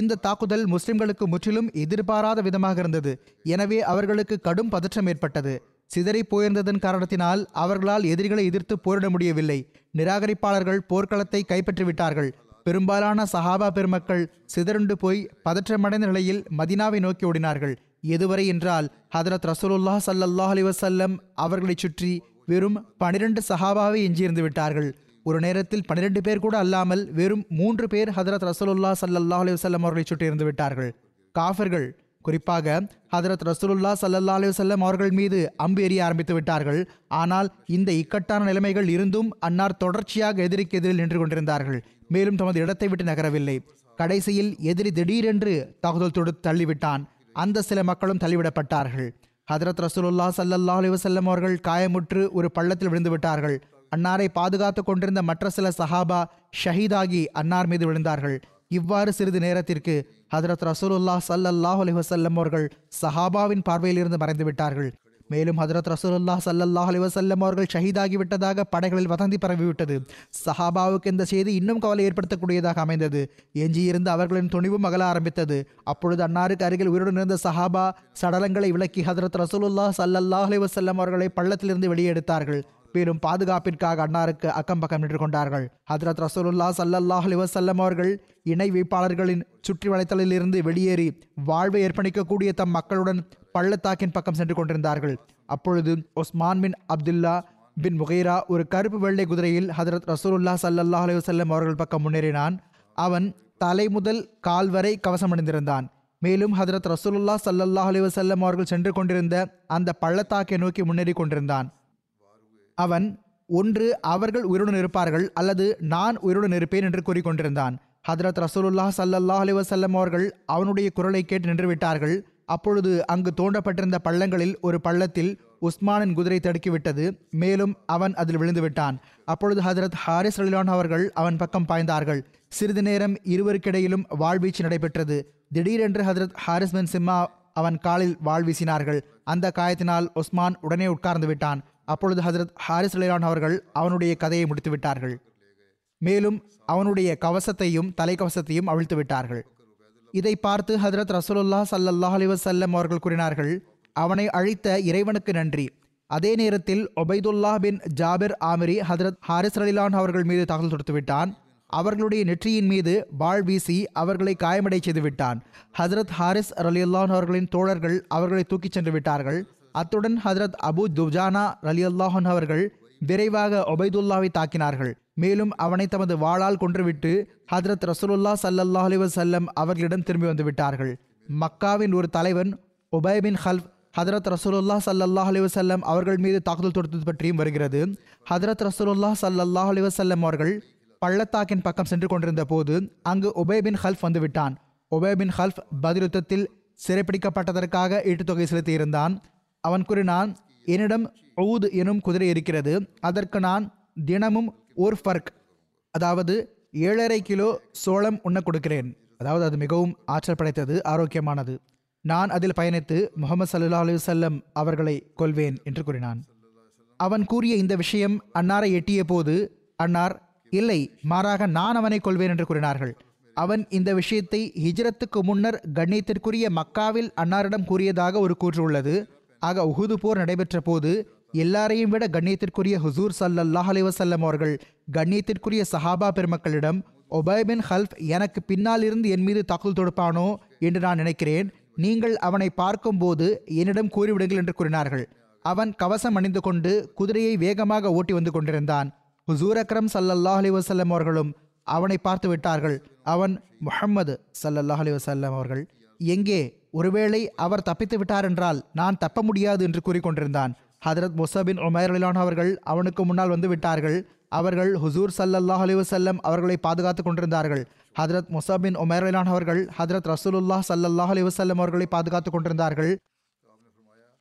இந்த தாக்குதல் முஸ்லிம்களுக்கு முற்றிலும் எதிர்பாராத விதமாக இருந்தது. எனவே அவர்களுக்கு கடும் பதற்றம் ஏற்பட்டது. சிதறி போயிருந்ததன் காரணத்தினால் அவர்களால் எதிரிகளை எதிர்த்து போரிட முடியவில்லை. நிராகரிப்பாளர்கள் போர்க்களத்தை கைப்பற்றிவிட்டார்கள். பெரும்பாலான சஹாபா பெருமக்கள் சிதறுண்டு போய் பதற்றமடைந்த நிலையில் மதினாவை நோக்கி ஓடினார்கள். எதுவரை என்றால் ஹதரத் ரசூலுல்லாஹ் ஸல்லல்லாஹு அலைஹி வஸல்லம் அவர்களை சுற்றி வெறும் பனிரெண்டு சஹாபாவை எஞ்சியிருந்து விட்டார்கள். ஒரு நேரத்தில் பனிரெண்டு பேர் கூட அல்லாமல் வெறும் மூன்று பேர் ஹதரத் ரசூலுல்லாஹ் ஸல்லல்லாஹு அலைஹி வஸல்லம் அவர்களை சுற்றி இருந்து விட்டார்கள். காஃபிர்கள், குறிப்பாக ஹதரத் ரசூலுல்லாஹ் ஸல்லல்லாஹு அலைஹி வஸல்லம் அவர்கள் மீது அம்பு எறிய ஆரம்பித்து விட்டார்கள். ஆனால் இந்த இக்கட்டான நிலைமைகள் இருந்தும் அன்னார் தொடர்ச்சியாக எதிரிக்கு எதிரில் நின்று கொண்டிருந்தார்கள். மேலும் தமது இடத்தை விட்டு நகரவில்லை. கடைசியில் எதிரி திடீரென்று தாக்குதல் தொடுத்து தள்ளிவிட்டான். அந்த சில மக்களும் தள்ளிவிடப்பட்டார்கள். ஹதரத் ரசூலுல்லாஹ் ஸல்லல்லாஹு அலைஹி வஸல்லம் அவர்கள் காயமுற்று ஒரு பள்ளத்தில் விழுந்து விட்டார்கள். அன்னாரை பாதுகாத்து கொண்டிருந்த மற்ற சில சஹாபா ஷஹீதாகி அன்னார் மீது விழுந்தார்கள். இவ்வாறு சிறிது நேரத்திற்கு ஹதரத் ரசூலுல்லாஹ் ஸல்லல்லாஹு அலைஹி வஸல்லம் அவர்கள் சஹாபாவின் பார்வையிலிருந்து மறைந்து விட்டார்கள். மேலும் ஹதரத் ரசூலுல்லாஹ் ஸல்லல்லாஹு அலைஹி வஸல்லம் அவர்கள் ஷஹீதாகிவிட்டதாக படைகளில் வதந்தி பரவிவிட்டது. சஹாபாவுக்கு இந்த செய்தி இன்னும் கவலை ஏற்படுத்தக்கூடியதாக அமைந்தது. எஞ்சியிருந்து அவர்களின் துணிவும் அகல ஆரம்பித்தது. அப்பொழுது அன்னாருக்கு அருகில் உயிருடன் இருந்த சஹாபா சடலங்களை விளக்கி ஹதரத் ரசூலுல்லாஹ் ஸல்லல்லாஹு அலைஹி வஸல்லம் அவர்களை பள்ளத்திலிருந்து வெளியே எடுத்தார்கள். மேலும் பாதுகாப்பிற்காக அன்னாருக்கு அக்கம் பக்கம் நின்று கொண்டார்கள். ஹதரத் ரசூலுல்லாஹ் ஸல்லல்லாஹு அலைஹி வஸல்லம் அவர்கள் இணை வைப்பாளர்களின் சுற்றி வளைத்தலில் இருந்து வெளியேறி வாழ்வை ஏற்பணிக்கக்கூடிய தம் மக்களுடன் பள்ளத்தாக்கின் பக்கம் சென்று கொண்டிருந்தார்கள். அப்பொழுது உஸ்மான் பின் அப்துல்லா பின் முகைரா ஒரு கருப்பு வெள்ளை குதிரையில் ஹதரத் ரசூலுல்லாஹ் ஸல்லல்லாஹு அலைஹி வஸல்லம் அவர்கள் பக்கம் முன்னேறினான். அவன் தலை முதல் கால் வரை கவசம் அணிந்திருந்தான். மேலும் ஹதரத் ரசூலுல்லாஹ் ஸல்லல்லாஹு அலைஹி வஸல்லம் அவர்கள் சென்று கொண்டிருந்த அந்த பள்ளத்தாக்கை நோக்கி முன்னேறி கொண்டிருந்தான். அவன் ஒன்று அவர்கள் உயிருடன் இருப்பார்கள் அல்லது நான் உயிருடன் இருப்பேன் என்று கூறிக்கொண்டிருந்தான். ஹதரத் ரசூலுல்லாஹ் ஸல்லல்லாஹு அலைஹி வஸல்லம் அவர்கள் அவனுடைய குரலை கேட்டு நின்றுவிட்டார்கள். அப்பொழுது அங்கு தோண்டப்பட்டிருந்த பள்ளங்களில் ஒரு பள்ளத்தில் உஸ்மானின் குதிரை தடுக்கிவிட்டது. மேலும் அவன் அதில் விழுந்துவிட்டான். அப்பொழுது ஹஜரத் ஹாரிஸ் ரலியல்லாஹு அவர்கள் அவன் பக்கம் பாய்ந்தார்கள். சிறிது நேரம் இருவருக்கிடையிலும் வாள்வீச்சு நடைபெற்றது. திடீரென்று ஹஜரத் ஹாரிஸ் பின் சிம்மா அவன் காலில் வாள் வீசினார்கள். அந்த காயத்தினால் உஸ்மான் உடனே உட்கார்ந்து விட்டான். அப்பொழுது ஹஜரத் ஹாரிஸ் ரலியல்லாஹு அவர்கள் அவனுடைய கதையை முடித்து விட்டார்கள். மேலும் அவனுடைய கவசத்தையும் தலைக்கவசத்தையும் அவிழ்த்து விட்டார்கள். இதை பார்த்து ஹஜரத் ரசூலுல்லாஹ் ஸல்லல்லாஹு அலைஹி வஸல்லம் அவர்கள் கூறினார்கள், அவனை அழித்த இறைவனுக்கு நன்றி. அதே நேரத்தில் ஒபைதுல்லாஹ் பின் ஜாபிர் ஆமிரி ஹஜரத் ஹாரிஸ் ரலியல்லாஹு அவர்கள் மீது தாக்குதல் தொடுத்துவிட்டான். அவர்களுடைய நெற்றியின் மீது வாள் வீசி அவர்களை காயமடை செய்து விட்டான். ஹஜரத் ஹாரிஸ் ரலியல்லாஹு அவர்களின் தோழர்கள் அவர்களை தூக்கிச் சென்று விட்டார்கள். அத்துடன் ஹஜரத் அபு துஜானா ரலியல்லாஹு அவர்கள் விரைவாக ஒபைதுல்லாவை தாக்கினார்கள். மேலும் அவனை தமது வாளால் கொன்றுவிட்டு ஹஜரத் ரசூலுல்லாஹ் ஸல்லல்லாஹு அலைஹி வஸல்லம் அவர்களிடம் திரும்பி வந்துவிட்டார்கள். மக்காவின் ஒரு தலைவன் உபை பின் ஹல்ஃப் ஹஜரத் ரசூலுல்லாஹ் ஸல்லல்லாஹு அலைஹி வஸல்லம் அவர்கள் மீது தாக்குதல் தொடுத்தது பற்றியும் வருகிறது. ஹஜரத் ரசூலுல்லாஹ் ஸல்லல்லாஹு அலைஹி வஸல்லம் அவர்கள் பள்ளத்தாக்கின் பக்கம் சென்று கொண்டிருந்த போது அங்கு உபை பின் ஹல்ஃப் வந்துவிட்டான். உபை பின் ஹல்ஃப் பத்ர் யுத்தத்தில் சிறைப்பிடிக்கப்பட்டதற்காக ஈட்டுத்தொகை செலுத்தியிருந்தான். அவன் கூறினான், என்னிடம் ஊத் எனும் குதிரை இருக்கிறது. அதற்கு நான் தினமும் ஒரு ஃபர்க், அதாவது ஏழரை கிலோ சோளம் உண்ண கொடுக்கிறேன். அதாவது அது மிகவும் ஆற்றல் படைத்தது, ஆரோக்கியமானது. நான் அதில் பயணித்து முகமது சல்லா அலி வல்லம் அவர்களை கொல்வேன் என்று கூறினான். அவன் கூறிய இந்த விஷயம் அன்னாரை எட்டிய போது அன்னார், இல்லை, மாறாக நான் அவனை கொல்வேன் என்று கூறினார்கள். அவன் இந்த விஷயத்தை ஹிஜ்ரத்துக்கு முன்னர் கண்ணியத்திற்குரிய மக்காவில் அன்னாரிடம் கூறியதாக ஒரு கூற்று உள்ளது. ஆக உஹுது போர் நடைபெற்ற போது எல்லாரையும் விட கண்ணியத்திற்குரிய ஹுசூர் சல்லல்லாஹ் அலைஹி வஸல்லம் அவர்கள் கண்ணியத்திற்குரிய சஹாபா பெருமக்களிடம், உபை பின் ஹல்ஃப் எனக்கு பின்னால் இருந்து என் மீது தாக்குதல் தொடுப்பானோ என்று நான் நினைக்கிறேன், நீங்கள் அவனை பார்க்கும்போது என்னிடம் கூறிவிடுங்கள் என்று கூறினார்கள். அவன் கவசம் அணிந்து கொண்டு குதிரையை வேகமாக ஓட்டி வந்து கொண்டிருந்தான். ஹுசூர் அக்ரம் சல்லல்லாஹ் அலைஹி வஸல்லம் அவர்களும் அவனை பார்த்து விட்டார்கள். அவன், முஹம்மது சல்லல்லாஹ் அலைஹி வஸல்லம் அவர்கள் எங்கே? ஒருவேளை அவர் தப்பித்து விட்டார் என்றால் நான் தப்ப முடியாது என்று கூறிக்கொண்டிருந்தான். ஹதரத் முஸபின் உமைர் ரலியல்லாஹு அவர்கள் அவனுக்கு முன்னால் வந்து விட்டார்கள். அவர்கள் ஹுசூர் சல்லல்லாஹு அலைஹி வஸல்லம் அவர்களை பாதுகாத்து கொண்டிருந்தார்கள். ஹதரத் முஸபின் உமைர் ரலியல்லாஹு அவர்கள் ஹதரத் ரசூலுல்லாஹ் சல்லல்லாஹு அலைஹி வஸல்லம் அவர்களை பாதுகாத்து கொண்டிருந்தார்கள்.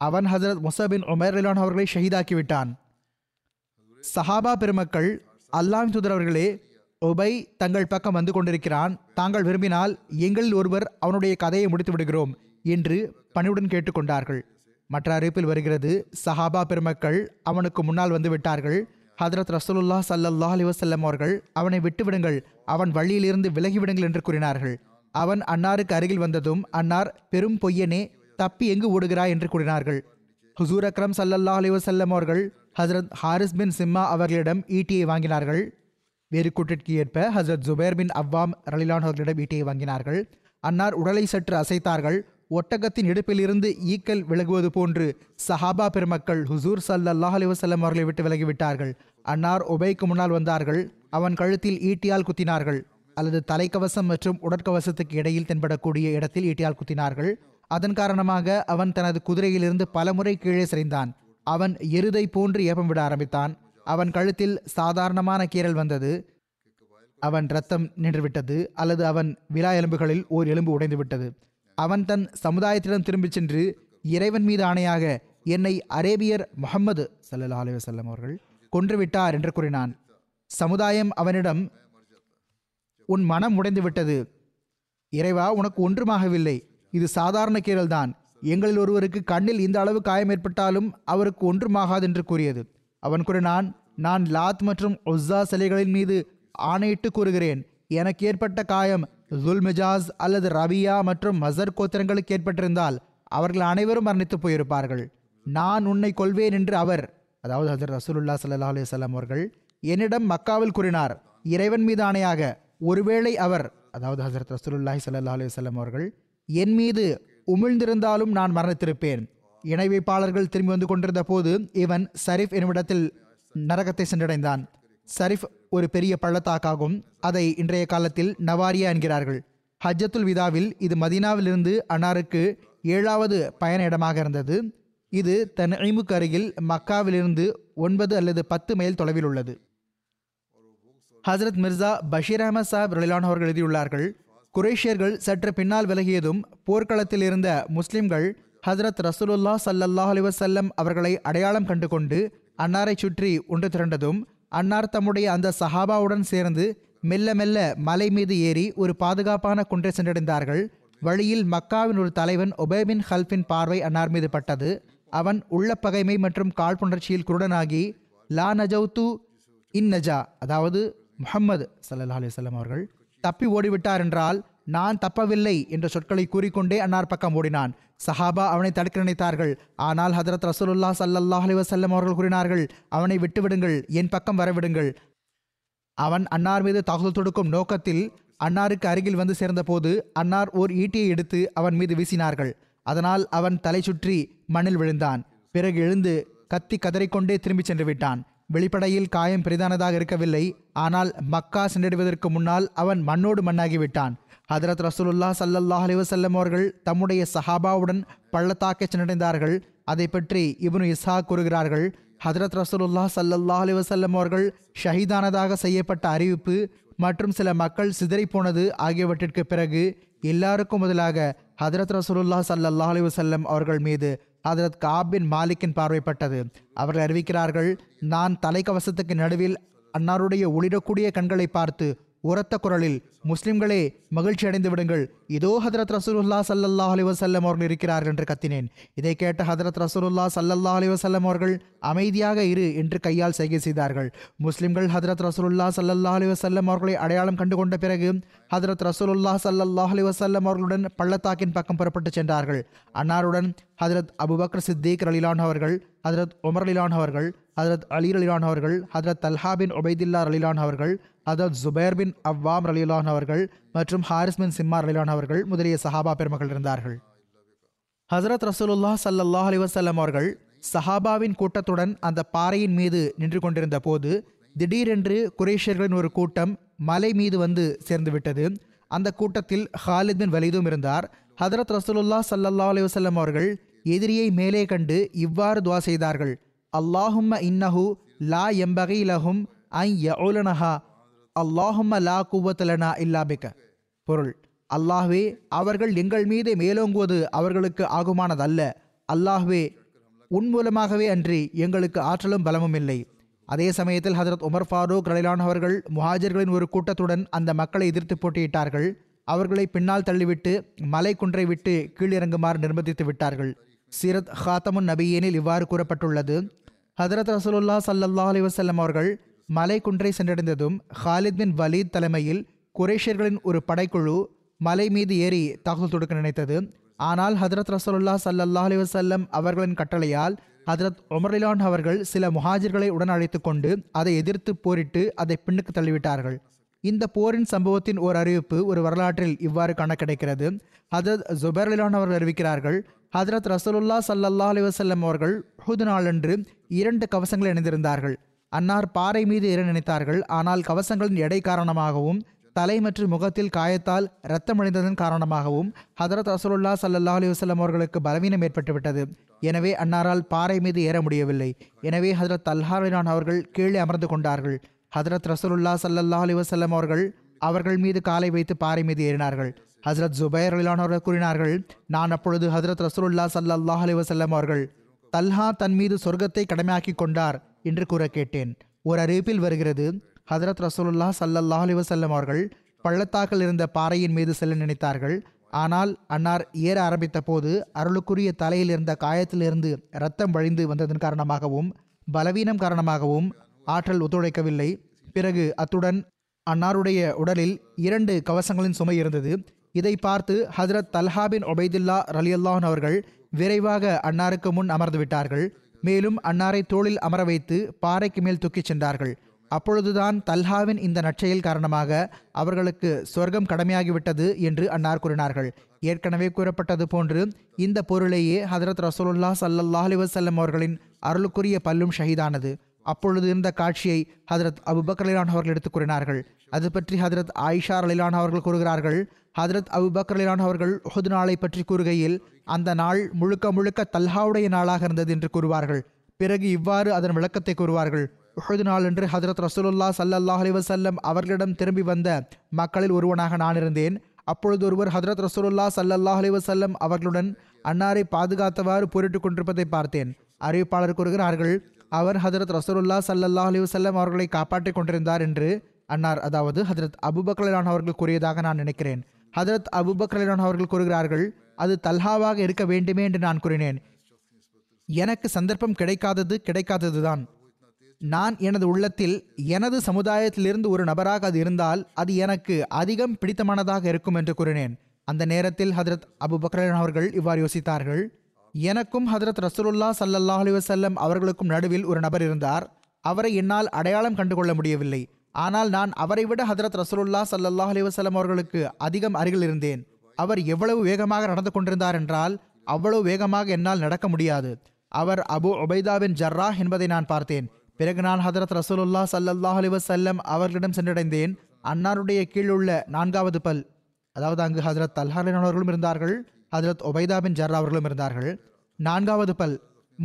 அவன் ஹதரத் முஸபின் உமைர் ரலியல்லாஹு அவர்களை ஷஹீதாக்கிவிட்டான். சஹாபா பெருமக்கள், அல்லாஹ்வின் தூதர் அவர்களே, உபை தங்கள் பக்கம் வந்து கொண்டிருக்கிறான், தாங்கள் விரும்பினால் எங்களில் ஒருவர் அவனுடைய கதையை முடித்து விடுகிறோம் என்று பணிவுடன் கேட்டுக்கொண்டார்கள். மற்ற அறிவிப்பில் வருகிறது, சஹாபா பெருமக்கள் அவனுக்கு முன்னால் வந்து விட்டார்கள். ஹதரத் ரசூலுல்லாஹ் ஸல்லல்லாஹு அலைஹி வஸல்லம் அவர்கள், அவனை விட்டுவிடுங்கள், அவன் வழியிலிருந்து விலகிவிடுங்கள் என்று கூறினார்கள். அவன் அன்னாருக்கு அருகில் வந்ததும் அன்னார், பெரும் பொய்யனே, தப்பி எங்கு ஓடுகிறாய் என்று கூறினார்கள். ஹுசூர் அக்ரம் ஸல்லல்லாஹு அலைஹி வஸல்லம் அவர்கள் ஹஜரத் ஹாரிஸ் பின் சிம்மா அவர்களிடம் ஈட்டியை வாங்கினார்கள். வேறு கூட்டிற்கு ஏற்ப ஹஜரத் ஜுபேர் பின் அவ்வாம் ரலியல்லாஹு அவர்களிடம் ஈட்டியை வாங்கினார்கள். அன்னார் உடலை சற்று அசைத்தார்கள். ஒட்டகத்தின் இடுப்பிலிருந்து ஈக்கல் விலகுவது போன்று சஹாபா பெருமக்கள் ஹுசூர் சல்லல்லாஹு அலைஹி வஸல்லம் அவர்களை விட்டு விலகிவிட்டார்கள். அன்னார் உபைக்கு முன்னால் வந்தார்கள். அவன் கழுத்தில் ஈட்டியால் குத்தினார்கள், அல்லது தலைக்கவசம் மற்றும் உடற்கவசத்துக்கு இடையில் தென்படக்கூடிய இடத்தில் ஈட்டியால் குத்தினார்கள். அதன் காரணமாக அவன் தனது குதிரையிலிருந்து பலமுறை கீழே சரிந்தான். அவன் எருதை போன்று ஏப்பம் விட ஆரம்பித்தான். அவன் கழுத்தில் சாதாரணமான கீறல் வந்தது. அவன் இரத்தம் நின்றுவிட்டது, அல்லது அவன் விலா எலும்புகளில் ஓர் எலும்பு உடைந்து விட்டது. அவன் தன் சமுதாயத்திடம் திரும்பிச் சென்று, இறைவன் மீது ஆணையாக என்னை அரேபியர் முஹம்மது ஸல்லல்லாஹு அலைஹி வஸல்லம் அவர்கள் கொன்றுவிட்டார் என்று கூறினான். சமுதாயம் அவனிடம், உன் மனம் உடைந்து விட்டது, இறைவா உனக்கு ஒன்றுமாகவில்லை, இது சாதாரண கீறல்தான், எங்களில் ஒருவருக்கு கண்ணில் இந்த அளவு காயம் ஏற்பட்டாலும் அவருக்கு ஒன்றுமாகாது என்று கூறியது. அவன் கூறினான், நான் லாத் மற்றும் உஸ்ஸா சிலைகளின் மீது ஆணையிட்டு கூறுகிறேன், எனக்கு ஏற்பட்ட காயம் ஜுல் மிஜாஸ் அல்லது ரபியா மற்றும் மசர் கோத்திரங்களுக்கு ஏற்பட்டிருந்தால் அவர்கள் அனைவரும் மரணித்து போயிருப்பார்கள். நான் உன்னை கொள்வேன் என்று அவர், அதாவது ஹஜரத் ரசூலுல்லாஹ் ஸல்லல்லாஹு அலைஹி வஸல்லம் அவர்கள் என்னிடம் மக்காவில் கூறினார். இறைவன் மீது ஆணையாக ஒருவேளை அவர், அதாவது ஹஜரத் ரசூலுல்லாஹி ஸல்லல்லாஹு அலைஹி வஸல்லம் அவர்கள் என் மீது உமிழ்ந்திருந்தாலும் நான் மரணித்திருப்பேன். இணை வைப்பாளர்கள் திரும்பி வந்து கொண்டிருந்த போது இவன் சரிஃப் என்னுமிடத்தில் நரகத்தை சென்றடைந்தான். சரிஃப் ஒரு பெரிய பள்ளத்தாக்காகும். அதை இன்றைய காலத்தில் நவாரியா என்கிறார்கள். ஹஜ்ஜத்துல் விதாவில் இது மதீனாவிலிருந்து அன்னாருக்கு ஏழாவது பயண இடமாக இருந்தது. இது தன்ஈமுக்கு அருகில் மக்காவிலிருந்து ஒன்பது அல்லது பத்து மைல் தொலைவில் உள்ளது. ஹஜரத் மிர்சா பஷீர் அஹமத் சாஹிப் ரலியல்லாஹு அவர்கள் எழுதியுள்ளார்கள், குறைஷியர்கள் சற்று பின்னால் விலகியதும் போர்க்களத்தில் இருந்த முஸ்லிம்கள் ஹஜ்ரத் ரசூலுல்லா ஸல்லல்லாஹு அலைஹி வஸல்லம் அவர்களை அடையாளம் கண்டுகொண்டு அன்னாரை சுற்றி ஒன்று திரண்டதும் அன்னார் தம்முடைய அந்த சஹாபாவுடன் சேர்ந்து மெல்ல மெல்ல மலை மீது ஏறி ஒரு பாதுகாப்பான குன்றை சென்றடைந்தார்கள். வழியில் மக்காவின் ஒரு தலைவன் உபேபின் ஹல்ஃபின் பார்வை அன்னார் மீது பட்டது. அவன் உள்ள பகைமை மற்றும் காழ்ப்புணர்ச்சியில் குருடனாகி லா நஜவுத்து இன் நஜா, அதாவது முஹம்மது ஸல்லல்லாஹு அலைஹி வஸல்லம் அவர்கள் தப்பி ஓடிவிட்டார் என்றால் நான் தப்பவில்லை என்ற சொற்களை கூறிக்கொண்டே அன்னார் பக்கம் ஓடினான். சஹாபா அவனை தடுக்க நினைத்தார்கள். ஆனால் ஹதரத் ரசூலுல்லாஹ் ஸல்லல்லாஹு அலைஹி வஸல்லம் அவர்கள் கூறினார்கள், அவனை விட்டுவிடுங்கள், என் பக்கம் வரவிடுங்கள். அவன் அன்னார் மீது தாக்குதல் தொடுக்கும் நோக்கத்தில் அன்னாருக்கு அருகில் வந்து சேர்ந்தபோது அன்னார் ஓர் ஈட்டியை எடுத்து அவன் மீது வீசினார்கள். அதனால் அவன் தலை சுற்றி மண்ணில் விழுந்தான். பிறகு எழுந்து கத்தி கதறிக்கொண்டே திரும்பி சென்று விட்டான். வெளிப்படையில் காயம் பெரிதானதாக இருக்கவில்லை, ஆனால் மக்கா சென்றடைவதற்கு முன்னால் அவன் மண்ணோடு மண்ணாகிவிட்டான். ஹதரத் ரசூலுல்லாஹ் ஸல்லல்லாஹு அலைஹி வஸல்லம் அவர்கள் தம்முடைய சஹாபாவுடன் பள்ளத்தாக்கை சென்றடைந்தார்கள். அதை பற்றி இப்னு இஸ்ஹாக் கூறுகிறார்கள், ஹதரத் ரசூலுல்லாஹ் ஸல்லல்லாஹு அலைஹி வஸல்லம் அவர்கள் ஷஹீதானதாக செய்யப்பட்ட அறிவிப்பு மற்றும் சில மக்கள் சிதறிப்போனது ஆகியவற்றிற்கு பிறகு எல்லாருக்கும் முதலாக ஹதரத் ரசூலுல்லாஹ் ஸல்லல்லாஹு அலைஹி வஸல்லம் அவர்கள் மீது ஹதரத் கஅப் பின் மாலிக்கின் பார்வைப்பட்டது. அவர்கள் அறிவிக்கிறார்கள், நான் தலைக்கவசத்துக்கு நடுவில் அன்னாருடைய ஒளிரக்கூடிய கண்களை பார்த்து உரத்த குரலில், முஸ்லிம்களே மகிழ்ச்சி அடைந்து விடுங்கள், இதோ ஹதரத் ரசூலுல்லாஹ் ஸல்லல்லாஹு அலைஹி வஸல்லம் அவர்கள் இருக்கிறார்கள் என்று கத்தினேன். இதை கேட்ட ஹதரத் ரசூலுல்லாஹ் ஸல்லல்லாஹு அலைஹி வஸல்லம் அவர்கள் அமைதியாக இரு என்று கையால் சைகை செய்தார்கள். முஸ்லிம்கள் ஹதரத் ரசூலுல்லாஹ் ஸல்லல்லாஹு அலைஹி வஸல்லம் அவர்களை அடையாளம் கண்டுகொண்ட பிறகு ஹதரத் ரசூலுல்லாஹ் ஸல்லல்லாஹு அலைஹி வஸல்லம் அவர்களுடன் பள்ளத்தாக்கின் பக்கம் புறப்பட்டு சென்றார்கள். அன்னாருடன் ஹதரத் அபூபக்கர் சித்திக் ரலிலான் அவர்கள், ஹதரத் உமர் ரலிலான் அவர்கள், ஹதரத் அலி ரலிலான் அவர்கள், ஹதரத் தல்ஹா பின் உபைதில்லா ரலிலான் அவர்கள், ஹதரத் ஜுபேர் பின் அவ்வாம் ரலிலான் அவர்கள் மற்றும் ஹாரிஸ் பின் சிம்மா ரலிலான் அவர்கள் முதலிய சஹாபா பெருமக்கள் இருந்தார்கள். ஹதரத் ரசூலுல்லாஹ் ஸல்லல்லாஹு அலைஹி வஸல்லம் அவர்கள் சஹாபாவின் கூட்டத்துடன் அந்த பாறையின் மீது நின்று கொண்டிருந்த போது திடீரென்று குறைஷியர்களின் ஒரு கூட்டம் மலை மீது வந்து சேர்ந்துவிட்டது. அந்த கூட்டத்தில் ஹாலித் பின் வலீதும் இருந்தார். ஹதரத் ரசூலுல்லாஹ் ஸல்லல்லாஹு அலைஹி வஸல்லம் அவர்கள் எதிரியை மேலே கண்டு இவ்வாறு துஆ செய்தார்கள், அல்லாஹும்ம இன்னஹு லா யம்பகி லஹும் அன் யஉலனஹா அல்லாஹும்ம லா குவத்த லனா இல்லா பிக. பொருள், அல்லாஹ்வே, அவர்கள் எங்கள் மீது மேலோங்குவது அவர்களுக்கு ஆகுமானதல்ல, அல்லாஹ்வே, உன் மூலமாகவே அன்றி எங்களுக்கு ஆற்றலும் பலமும் இல்லை. அதே சமயத்தில் ஹதரத் உமர் ஃபாரூக் ரலிலான் அவர்கள் முஹாஜர்களின் ஒரு கூட்டத்துடன் அந்த மக்களை எதிர்த்து போட்டியிட்டார்கள். அவர்களை பின்னால் தள்ளிவிட்டு மலை குன்றை விட்டு கீழிறங்குமாறு நிர்பந்தித்து விட்டார்கள். சீரத் ஹாத்தமுன் நபியேனில் இவ்வாறு கூறப்பட்டுள்ளது, ஹதரத் ரசூலுல்லாஹ் ஸல்லல்லாஹு அலைஹி வஸல்லம் அவர்கள் மலை குன்றை சென்றடைந்ததும் ஹாலித் பின் வலீத் தலைமையில் குறைஷியர்களின் ஒரு படைக்குழு மலை மீது ஏறி தாக்குதல் தொடுக்க நினைத்தது. ஆனால் ஹதரத் ரசூலுல்லாஹ் ஸல்லல்லாஹு அலைஹி வஸல்லம் அவர்களின் கட்டளையால் ஹதரத் உமர் ரலிலான் அவர்கள் சில முஹாஜிர்களை உடன் அழைத்து கொண்டு அதை எதிர்த்து போரிட்டு அதை பின்னுக்கு தள்ளிவிட்டார்கள். இந்த போரின் சம்பவத்தின் ஓர் அறிவிப்பு ஒரு வரலாற்றில் இவ்வாறு காண கிடைக்கிறது. ஹதரத் ஜுபேர் ரலிலான் அவர்கள் அறிவிக்கிறார்கள், ஹதரத் ரசூலுல்லாஹ் ஸல்லல்லாஹு அலைஹி வஸல்லம் அவர்கள் உஹுத் நாளன்று இரண்டு கவசங்களை அணிந்திருந்தார்கள். அன்னார் பாறை மீது ஏற நினைத்தார்கள். ஆனால் கவசங்களின் எடை காரணமாகவும் தலை மற்றும் முகத்தில் காயத்தால் இரத்தமடைந்ததன் காரணமாகவும் ஹதரத் ரசூலுல்லாஹ் ஸல்லல்லாஹு அலைஹி வஸல்லம் அவர்களுக்கு பலவீனம் ஏற்பட்டுவிட்டது. எனவே அன்னாரால் பாறை மீது ஏற முடியவில்லை. எனவே ஹதரத் தல்ஹா ரலிலான் அவர்கள் கீழே அமர்ந்து கொண்டார்கள். ஹதரத் ரசூலுல்லாஹ் ஸல்லல்லாஹு அலைஹி வஸல்லம் அவர்கள் அவர்கள் மீது காலை வைத்து பாறை மீது ஏறினார்கள். ஹசரத் ஜுபேர் ரலிலான் அவர்கள் கூறினார்கள், நான் அப்பொழுது ஹதரத் ரசூலுல்லாஹ் ஸல்லல்லாஹு அலைஹி வஸல்லம் அவர்கள் தல்ஹா தன் மீது சொர்க்கத்தை கடமையாக்கி கொண்டார் என்று கூற கேட்டேன். ஒரு அறிவிப்பில் வருகிறது, ஹதரத் ரசூலுல்லாஹ் ஸல்லல்லாஹு அலைஹி வஸல்லம் அவர்கள் பள்ளத்தாக்கில் இருந்த பாறையின் மீது செல்ல நினைத்தார்கள். ஆனால் அன்னார் ஏற ஆரம்பித்த போது அருளுக்குரிய தலையில் இருந்த காயத்திலிருந்து இரத்தம் வழிந்து வந்ததன் காரணமாகவும் பலவீனம் காரணமாகவும் ஆற்றல் ஒத்துழைக்கவில்லை. பிறகு அத்துடன் அன்னாருடைய உடலில் இரண்டு கவசங்களின் சுமை இருந்தது. இதை பார்த்து ஹதரத் தல்ஹா பின் உபைதுல்லா ரலியல்லாஹு அன்ஹு அவர்கள் விரைவாக அன்னாருக்கு முன் அமர்ந்து விட்டார்கள். மேலும் அன்னாரை தோளில் அமர வைத்து பாறைக்கு மேல் தூக்கிச் சென்றார்கள். அப்பொழுதுதான் தல்ஹாவின் இந்த நற்செயல் காரணமாக அவர்களுக்கு சொர்க்கம் கடமையாகிவிட்டது என்று அன்னார் கூறினார்கள். ஏற்கனவே கூறப்பட்டது போன்று இந்த பொருளையே ஹதரத் ரசூலுல்லாஹ் ஸல்லல்லாஹு அலைஹி வஸல்லம் அவர்களின் அருளுக்குரிய பல்லும் ஷஹீதானது. அப்பொழுது இருந்த காட்சியை ஹதரத் அபூபக்கர் ரலிலான் அவர்கள் எடுத்து கூறினார்கள். அது பற்றி ஹதரத் ஆயிஷா ரலிலான் அவர்கள் கூறுகிறார்கள், ஹதரத் அபூபக்கர் ரலிலான் அவர்கள் உஹுத் நாளை பற்றி கூறுகையில், அந்த நாள் முழுக்க முழுக்க தல்ஹாவுடைய நாளாக இருந்தது என்று கூறுவார்கள். பிறகு இவ்வாறு அதன் விளக்கத்தை கூறுவார்கள், உஹுத் நாளன்று ஹதரத் ரசூலுல்லாஹ் ஸல்லல்லாஹு அலைஹி வஸல்லம் அவர்களிடம் திரும்பி வந்த மக்களில் ஒருவனாக நான் இருந்தேன். அப்பொழுது ஒருவர் ஹதரத் ரசூலுல்லா ஸல்லல்லாஹு அலைஹி வஸல்லம் அவர்களுடன் அன்னாரை பாதுகாத்தவாறு போரிட்டு கொண்டிருப்பதை பார்த்தேன். அறிவிப்பாளர் கூறுகிறார்கள், அவர் ஹதரத் ரசூலுல்லா ஸல்லல்லாஹு அலைஹி வஸல்லம் அவர்களை காப்பாற்றிக் கொண்டிருந்தார் என்று அன்னார், அதாவது ஹதரத் அபூபக்கர் ரலியல்லாஹு அவர்கள் கூறியதாக நான் நினைக்கிறேன். ஹதரத் அபூபக்கர் ரலியல்லாஹு அவர்கள் கூறுகிறார்கள், அது தல்ஹாவாக இருக்க வேண்டுமே என்று நான் கூறினேன். எனக்கு சந்தர்ப்பம் கிடைக்காதது கிடைக்காததுதான். நான் எனது உள்ளத்தில் எனது சமுதாயத்திலிருந்து ஒரு நபராக அது இருந்தால் அது எனக்கு அதிகம் பிடித்தமானதாக இருக்கும் என்று கூறினேன். அந்த நேரத்தில் ஹதரத் அபூபக்கர் அவர்கள் இவ்வாறு யோசித்தார்கள், எனக்கும் ஹதரத் ரசூலுல்லா ஸல்லல்லாஹு அலைஹி வஸல்லம் அவர்களுக்கும் நடுவில் ஒரு நபர் இருந்தார். அவரை என்னால் அடையாளம் கண்டுகொள்ள முடியவில்லை. ஆனால் நான் அவரை விட ஹதரத் ரசூலுல்லா ஸல்லல்லாஹு அலைஹி வஸல்லம் அவர்களுக்கு அதிகம் அருகில் இருந்தேன். அவர் எவ்வளவு வேகமாக நடந்து கொண்டிருந்தார் என்றால் அவ்வளவு வேகமாக என்னால் நடக்க முடியாது. அவர் அபு உபைதா பின் ஜர்ராஹ் என்பதை நான் பார்த்தேன். பிறகு நான் ஹதரத் ரசூலுல்லா ஸல்லல்லாஹு அலைஹி வஸல்லம் அவர்களிடம் சென்றடைந்தேன். அன்னாருடைய கீழ் உள்ள நான்காவது பல், அதாவது அங்கு ஹதரத் தல்ஹா அவர்களும் இருந்தார்கள், ஹதரத் உபைதா பின் ஜர்ரா அவர்களும் இருந்தார்கள். நான்காவது பல்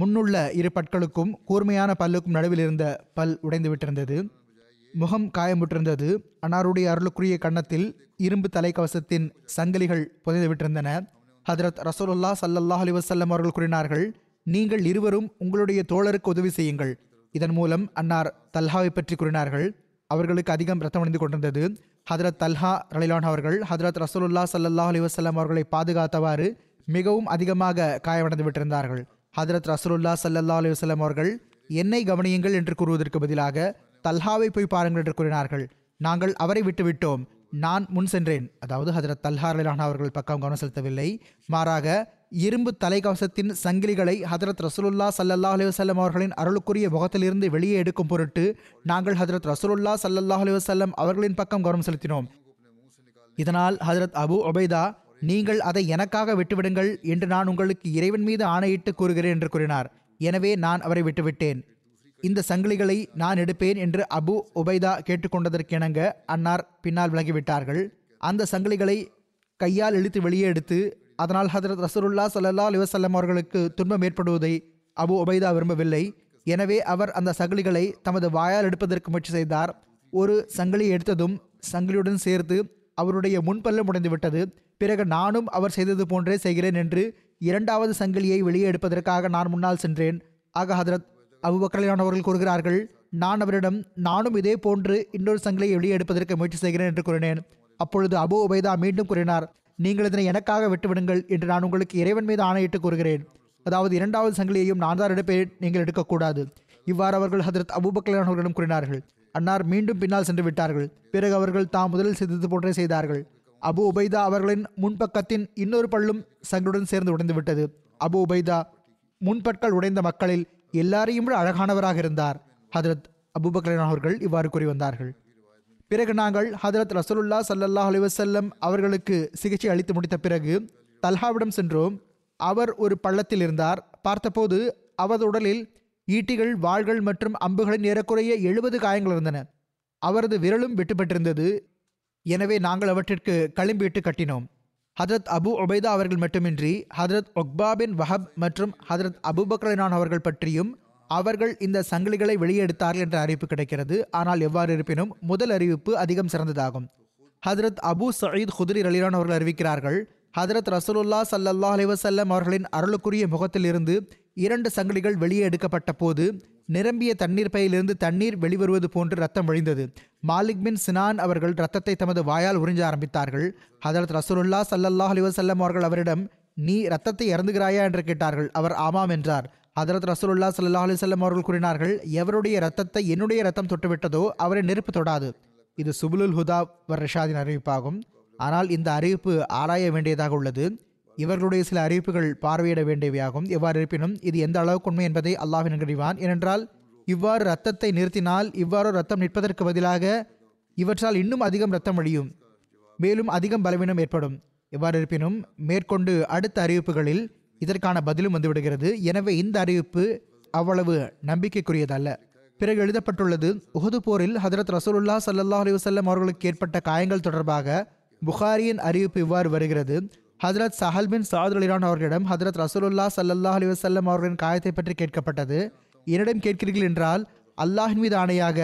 முன்னுள்ள இரு பற்களுக்கும் கூர்மையான பல்லுக்கும் நடுவில் இருந்த பல் உடைந்து விட்டிருந்தது. முகம் காயமுற்றிருந்தது. அன்னாருடைய அருளுக்குரிய கன்னத்தில் இரும்பு தலைக்கவசத்தின் சங்கிலிகள் புதைந்து விட்டிருந்தன. ஹதரத் ரசூலுல்லா ஸல்லல்லாஹு அலைஹி வஸல்லம் அவர்கள் கூறினார்கள், நீங்கள் இருவரும் உங்களுடைய தோழருக்கு உதவி செய்யுங்கள். இதன் மூலம் அன்னார் தல்ஹாவை பற்றி கூறினார்கள். அவர்களுக்கு அதிகம் ரத்தம் அணிந்து கொண்டிருந்தது. ஹதரத் தல்ஹா ரலிலான் அவர்கள் ஹதரத் ரசூலுல்லா ஸல்லல்லாஹு அலைஹி வஸல்லம் அவர்களை பாதுகாத்தவாறு மிகவும் அதிகமாக காயமடைந்து விட்டிருந்தார்கள். ஹதரத் ரசூலுல்லா ஸல்லல்லாஹு அலைஹி வஸல்லம் அவர்கள், என்னை கவனியுங்கள் என்று கூறுவதற்கு பதிலாக தல்ஹாவை போய் பாருங்கள் என்று கூறினார்கள். நாங்கள் அவரை விட்டுவிட்டோம். நான் முன் சென்றேன். அதாவது ஹதரத் தல்ஹா ரலிலான் அவர்கள் பக்கம் கவனம் செலுத்தவில்லை. மாறாக இரும்பு தலைக்கவசத்தின் சங்கிலிகளை ஹதரத் ரசூலுல்லா ஸல்லல்லாஹு அலைஹி வஸல்லம் அவர்களின் அருளுக்குரிய முகத்திலிருந்து வெளியே எடுக்கும் பொருட்டு நாங்கள் ஹதரத் ரசூலுல்லா ஸல்லல்லாஹு அலைஹி வஸல்லம் அவர்களின் பக்கம் கவனம் செலுத்தினோம். இதனால் ஹதரத் அபு உபைதா, நீங்கள் அதை எனக்காக விட்டுவிடுங்கள் என்று நான் உங்களுக்கு இறைவன் மீது ஆணையிட்டு கூறுகிறேன் என்று கூறினார். எனவே நான் அவரை விட்டுவிட்டேன். இந்த சங்கிலிகளை நான் எடுப்பேன் என்று அபு உபைதா கேட்டுக்கொண்டதற்கெனங்க அன்னார் பின்னால் விலகிவிட்டார்கள். அந்த சங்கிலிகளை கையால் இழுத்து வெளியே எடுத்து அதனால் ஹதரத் ரசூலுல்லா ஸல்லல்லாஹு அலைஹி வஸல்லம் அவர்களுக்கு துன்பம் ஏற்படுவதை அபு உபைதா விரும்பவில்லை. எனவே அவர் அந்த சங்கிலிகளை தமது வாயால் எடுப்பதற்கு முயற்சி செய்தார். ஒரு சங்கிலியை எடுத்ததும் சங்கிலியுடன் சேர்த்து அவருடைய முன்பல்லும் உடைந்துவிட்டது. பிறகு நானும் அவர் செய்தது போன்றே செய்கிறேன் என்று இரண்டாவது சங்கிலியை வெளியே எடுப்பதற்காக நான் முன்னால் சென்றேன். ஆக ஹதரத் அபூபக்கர் அவர்கள் கூறுகிறார்கள், நான் அவரிடம் நானும் இதே போன்று இன்னொரு சங்கிலியை வெளியே எடுப்பதற்கு முயற்சி செய்கிறேன் என்று கூறினேன். அப்பொழுது அபு உபைதா மீண்டும் கூறினார், நீங்கள் இதனை எனக்காக விட்டுவிடுங்கள் என்று நான் உங்களுக்கு இறைவன் மீது ஆணையிட்டு கூறுகிறேன். அதாவது இரண்டாவது சங்கிலியையும் நான் தான் எடுப்பேன், நீங்கள் எடுக்கக்கூடாது. இவ்வாறு அவர்கள் ஹதரத் அபூபக்கர் அவர்களிடம் கூறினார்கள். அன்னார் மீண்டும் பின்னால் சென்று விட்டார்கள். பிறகு அவர்கள் தாம் முதலில் செய்தது போன்றே செய்தார்கள். அபு உபைதா அவர்களின் முன்பக்கத்தின் இன்னொரு பல்லும் சங்கிலுடன் சேர்ந்து உடைந்து விட்டது. அபு உபைதா முன்பற்கள் உடைந்த மக்களில் எல்லாரையும் விட அழகானவராக இருந்தார். ஹதரத் அபூபக்கர் அவர்கள் இவ்வாறு கூறி வந்தார்கள். பிறகு நாங்கள் ஹதரத் ரசூலுல்லா ஸல்லல்லாஹு அலைஹி வஸல்லம் அவர்களுக்கு சிகிச்சை அளித்து முடித்த பிறகு தல்ஹாவிடம் சென்றோம். அவர் ஒரு பள்ளத்தில் இருந்தார். பார்த்தபோது அவரது உடலில் ஈட்டிகள், வாள்கள் மற்றும் அம்புகளின் ஏறக்குறைய எழுபது காயங்கள் இருந்தன. அவரது விரலும் வெட்டுப்பட்டிருந்தது. எனவே நாங்கள் அவற்றிற்கு களிம்பிட்டு கட்டினோம். ஹதரத் அபு உபைதா அவர்கள் மட்டுமின்றி ஹதரத் உக்பா பின் வஹப் மற்றும் ஹதரத் அபூபக்கர் ரலியல்லாஹு அவர்கள் பற்றியும் அவர்கள் இந்த சங்கிலிகளை வெளியெடுத்தார்கள் என்ற அறிவிப்பு கிடைக்கிறது. ஆனால் எவ்வாறு இருப்பினும் முதல் அறிவிப்பு அதிகம் சிறந்ததாகும். ஹதரத் அபு சயீத் குதிரி ரலிலான் அவர்கள் அறிவிக்கிறார்கள், ஹதரத் ரசூலுல்லா ஸல்லல்லாஹு அலைஹி வஸல்லம் அவர்களின் அருளுக்குரிய முகத்திலிருந்து இரண்டு சங்கிலிகள் வெளியே எடுக்கப்பட்ட போது நிரம்பிய தண்ணீர் பையிலிருந்து தண்ணீர் வெளிவருவது போன்று ரத்தம் வழிந்தது. மாலிக் பின் சினான் அவர்கள் ரத்தத்தை தமது வாயால் உறிஞ்ச ஆரம்பித்தார்கள். ஹதரத் ரசூலுல்லா ஸல்லல்லாஹு அலைஹி வஸல்லம் அவர்கள் அவரிடம், நீ ரத்தத்தை இறந்துகிறாயா என்று கேட்டார்கள். அவர் ஆமாம் என்றார். ஹதரத் ரசூலுல்லா ஸல்லல்லாஹு அலைஹி வஸல்லம் அவர்கள் கூறினார்கள், எவருடைய ரத்தத்தை என்னுடைய ரத்தம் தொட்டுவிட்டதோ அவரை நெருப்பு தொடாது. இது சுபுலுல் ஹுதா வர்ஷாதின் அறிவிப்பாகும். ஆனால் இந்த அறிவிப்பு ஆராய வேண்டியதாக உள்ளது. இவர்களுடைய சில அறிவிப்புகள் பார்வையிட வேண்டியவையாகும். எவ்வாறு இருப்பினும் இது எந்த அளவுக்கு உண்மை என்பதை அல்லாஹ்வின் அறிவான். ஏனென்றால் இவ்வாறு ரத்தத்தை நிறுத்தினால் இவ்வாறு ரத்தம் நிற்பதற்கு பதிலாக இவற்றால் இன்னும் அதிகம் ரத்தம் வழியும், மேலும் அதிகம் பலவீனம் ஏற்படும். எவ்வாறு இருப்பினும் மேற்கொண்டு அடுத்த அறிவிப்புகளில் இதற்கான பதிலும் வந்துவிடுகிறது. எனவே இந்த அறிவிப்பு அவ்வளவு நம்பிக்கைக்குரியதல்ல. பிறகு எழுதப்பட்டுள்ளது, உஹது போரில் ஹதரத் ரசூலுல்லா ஸல்லல்லாஹு அலைஹி வஸல்லம் அவர்களுக்கு ஏற்பட்ட காயங்கள் தொடர்பாக புகாரியின் அறிவிப்பு இவ்வாறு வருகிறது. ஹதரத் சஹல் பின் சஅத் ரலியல்லாஹு அவர்களிடம் ஹதரத் ரசூலுல்லா ஸல்லல்லாஹு அலைஹி வஸல்லம் அவர்களின் காயத்தை பற்றி கேட்கப்பட்டது. என்னிடம் கேட்கிறீர்கள் என்றால் அல்லாஹின் மீது ஆணையாக,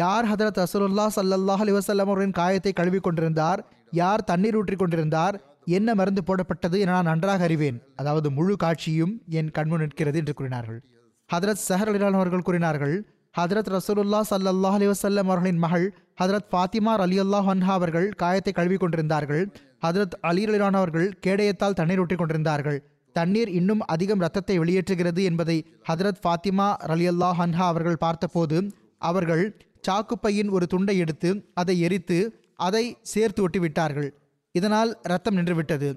யார் ஹதரத் ரசூலுல்லா ஸல்லல்லாஹு அலைஹி வஸல்லம் அவர்களின் காயத்தை கழுவி கொண்டிருந்தார், யார் தண்ணீர் ஊற்றி கொண்டிருந்தார், என்ன மருந்து போடப்பட்டது என நான் நன்றாக அறிவேன். அதாவது முழு காட்சியும் என் கண்முன் நிற்கிறது என்று கூறினார்கள். ஹதரத் ஸஹர் ரலியல்லாஹு அவர்கள் கூறினார்கள், ஹதரத் ரசூலுல்லாஹ் ஸல்லல்லாஹு அலைஹி வஸல்லம் அவர்களின் மகள் ஹதரத் ஃபாத்திமா ரலியல்லாஹு அன்ஹா அவர்கள் காயத்தை கழுவி கொண்டிருந்தார்கள். ஹதரத் அலி ரலியல்லாஹு அவர்கள் கேடயத்தால் தண்ணீர் ஊற்றி கொண்டிருந்தார்கள். தண்ணீர் இன்னும் அதிகம் இரத்தத்தை வெளியேற்றுகிறது என்பதை ஹதரத் ஃபாத்திமா ரலியல்லாஹு அன்ஹா அவர்கள் பார்த்தபோது அவர்கள் சாக்குப்பையின் ஒரு துண்டை எடுத்து அதை எரித்து அதை சேர்த்து ஒட்டி விட்டார்கள். இதனால் இரத்தம் நின்றுவிட்டது.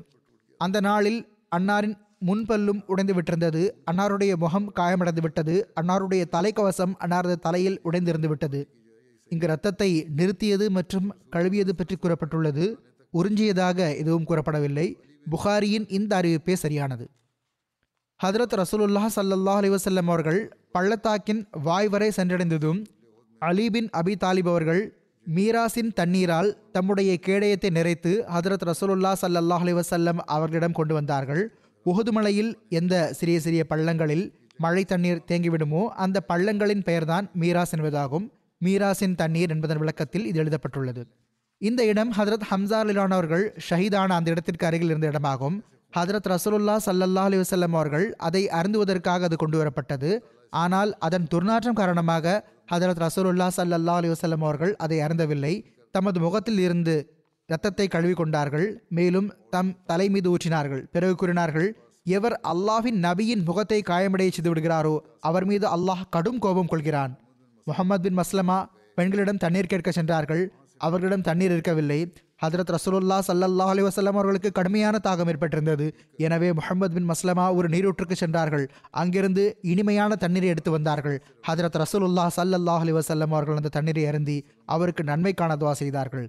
அந்த நாளில் அன்னாரின் முன்பல்லும் உடைந்து விட்டிருந்தது. அன்னாருடைய முகம் காயமடைந்து விட்டது. அன்னாருடைய தலைக்கவசம் அன்னாரது தலையில் உடைந்திருந்து விட்டது. இங்கு இரத்தத்தை நிறுத்தியது மற்றும் கழுவியது பற்றி கூறப்பட்டுள்ளது. உறிஞ்சியதாக எதுவும் கூறப்படவில்லை. புகாரியின் இந்த அறிவிப்பே சரியானது. ஹதரத் ரசூலுல்லாஹ் ஸல்லல்லாஹு அலைஹி வஸல்லம் அவர்கள் பள்ளத்தாக்கின் வாய் வரை சென்றடைந்ததும் அலி பின் அபி தாலிப் அவர்கள் மீராசின் தண்ணீரால் தம்முடைய கேடயத்தை நிறைத்து ஹதரத் ரசூலுல்லாஹ் ஸல்லல்லாஹு அலைஹி வஸல்லம் அவர்களிடம் கொண்டு வந்தார்கள். உஹுதுமலையில் எந்த சிறிய சிறிய பள்ளங்களில் மழை தண்ணீர் தேங்கிவிடுமோ அந்த பள்ளங்களின் பெயர்தான் மீராஸ் என்பதாகும். மீராசின் தண்ணீர் என்பதன் விளக்கத்தில் இது எழுதப்பட்டுள்ளது. இந்த இடம் ஹதரத் ஹம்சா ரலியல்லாஹு அவர்கள் ஷஹீதான அந்த இடத்திற்கு அருகில் இருந்த இடமாகும். ஹதரத் ரசூலுல்லாஹ் ஸல்லல்லாஹு அலைஹி வஸல்லம் அவர்கள் அதை அருந்துவதற்காக அது கொண்டு வரப்பட்டது. ஆனால் அதன் துர்நாற்றம் காரணமாக ஹதரத் ரசூலுல்லாஹ் ஸல்லல்லாஹு அலைஹி வஸல்லம் அவர்கள் அதை அருந்தவில்லை. தமது முகத்தில் இருந்து இரத்தத்தை கழுவி கொண்டார்கள். மேலும் தம் தலை மீது ஊற்றினார்கள். பிறகு கூறினார்கள், எவர் அல்லாஹ்வின் நபியின் முகத்தை காயமடைய செய்து விடுகிறாரோ அவர் மீது அல்லாஹ் கடும் கோபம் கொள்கிறான். முஹம்மது பின் மஸ்லமா பெண்களிடம் தண்ணீர் கேட்க சென்றார்கள். அவர்களிடம் தண்ணீர் இருக்கவில்லை. ஹதரத் ரசூலுல்லாஹ் ஸல்லல்லாஹு அலைஹி வஸல்லம் அவர்களுக்கு கடுமையான தாகம் ஏற்பட்டிருந்தது. எனவே முஹம்மது பின் மஸ்லமா ஒரு நீரூற்றுக்கு சென்றார்கள். அங்கிருந்து இனிமையான தண்ணீரை எடுத்து வந்தார்கள். ஹதரத் ரசூலுல்லாஹ் ஸல்லல்லாஹு அலைஹி வஸல்லம் அவர்கள் அந்த தண்ணீரை அருந்தி அவருக்கு நன்மைக்கான துஆ செய்தார்கள்.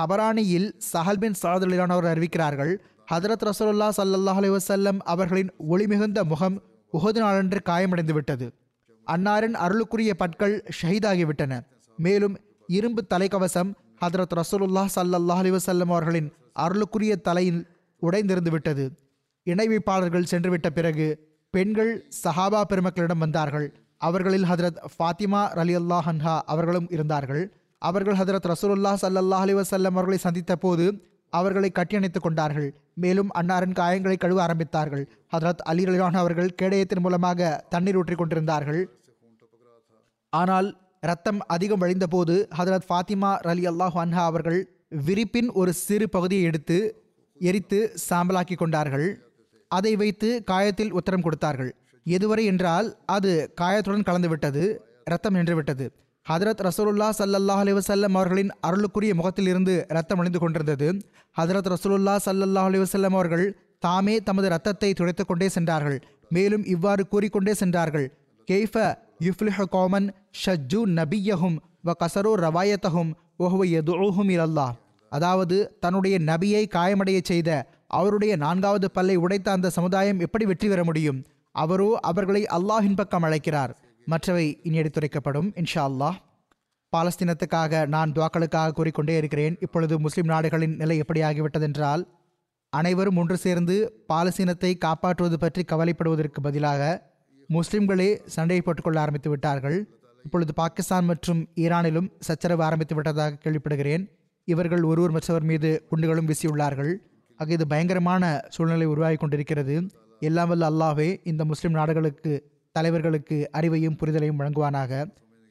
தபரானியில் சஹல் பின் ஸஅத் ரலியல்லாஹு அறிவிக்கிறார்கள், ஹதரத் ரசூலுல்லாஹ் ஸல்லல்லாஹு அலைஹி வஸல்லம் அவர்களின் ஒளிமிகுந்த முகம் உஹது நாளன்று காயமடைந்து விட்டது. அன்னாரின் அருளுக்குரிய பற்கள் ஷஹீதாகிவிட்டன. மேலும் இரும்பு தலைக்கவசம் ஹதரத் ரசூலுல்லாஹ் ஸல்லல்லாஹு அலைஹி வஸல்லம் அவர்களின் அருளுக்குரிய தலையில் உடைந்திருந்து விட்டது. இணைவிப்பாளர்கள் சென்றுவிட்ட பிறகு பெண்கள் சஹாபா பெருமக்களிடம் வந்தார்கள். அவர்களில் ஹதரத் ஃபாத்திமா ரலியல்லாஹு அன்ஹா அவர்களும் இருந்தார்கள். அவர்கள் ஹதரத் ரசூலுல்லாஹ் ஸல்லல்லாஹு அலைஹி வஸல்லம் அவர்களை சந்தித்த போது அவர்களை கட்டியணைத்துக் கொண்டார்கள். மேலும் அன்னாரின் காயங்களை கழுவ ஆரம்பித்தார்கள். ஹதரத் அலி ரலியல்லாஹு அவர்கள் கேடயத்தின் மூலமாக தண்ணீர் ஊற்றிக் கொண்டிருந்தார்கள். ஆனால் ரத்தம் அதிகம் வழிந்த போது ஹதரத் ஃபாத்திமா ரலியல்லாஹு அன்ஹா அவர்கள் விரிப்பின் ஒரு சிறு பகுதியை எடுத்து எரித்து சாம்பலாக்கி கொண்டார்கள். அதை வைத்து காயத்தில் உத்தரம் கொடுத்தார்கள். எதுவரை என்றால் அது காயத்துடன் கலந்துவிட்டது. இரத்தம் நின்றுவிட்டது. ஹதரத் ரசூலுல்லாஹ் ஸல்லல்லாஹு அலைஹி வஸல்லம் அவர்களின் அருளுக்குரிய முகத்தில் இருந்து இரத்தம் வழிந்து கொண்டிருந்தது. ஹதரத் ரசூலுல்லாஹ் ஸல்லல்லாஹு அலைஹி வஸல்லம் அவர்கள் தாமே தமது இரத்தத்தை துடைத்து கொண்டே சென்றார்கள். மேலும் இவ்வாறு கூறிக்கொண்டே சென்றார்கள், கெய்ஃப யுஃப்லிஹு கௌமன் ஷஜ்ஜு நபியஹும் வ கஸரு ரவாயத்தஹும் வ ஹுவ யதுஊஹும் இலல்லாஹ். அதாவது தன்னுடைய நபியை காயமடைய செய்த அவருடைய நான்காவது பல்லை உடைத்த அந்த சமுதாயம் எப்படி வெற்றி பெற முடியும்? அவரோ அவர்களை அல்லாஹ்வின் பக்கம் அழைக்கிறார். மற்றவை இனி எடுத்துரைக்கப்படும் இன்ஷா அல்லாஹ். பாலஸ்தீனத்துக்காக நான் துவாக்களுக்காக கூறிக்கொண்டே இருக்கிறேன். இப்பொழுது முஸ்லிம் நாடுகளின் நிலை எப்படியாகிவிட்டதென்றால் அனைவரும் ஒன்று சேர்ந்து பாலஸ்தீனத்தை காப்பாற்றுவது பற்றி கவலைப்படுவதற்கு பதிலாக முஸ்லிம்களே சண்டையை போட்டுக்கொள்ள ஆரம்பித்து விட்டார்கள். இப்பொழுது பாகிஸ்தான் மற்றும் ஈரானிலும் சச்சரவு ஆரம்பித்து விட்டதாக கேள்விப்படுகிறேன். இவர்கள் ஒருவர் மற்றவர் மீது குண்டுகளும் வீசியுள்ளார்கள். ஆக இது பயங்கரமான சூழ்நிலை உருவாகி கொண்டிருக்கிறது. எல்லாம் வல்ல அல்லாஹ்வே இந்த முஸ்லிம் நாடுகளுக்கு தலைவர்களுக்கு அறிவையும் புரிதலையும் வழங்குவானாக.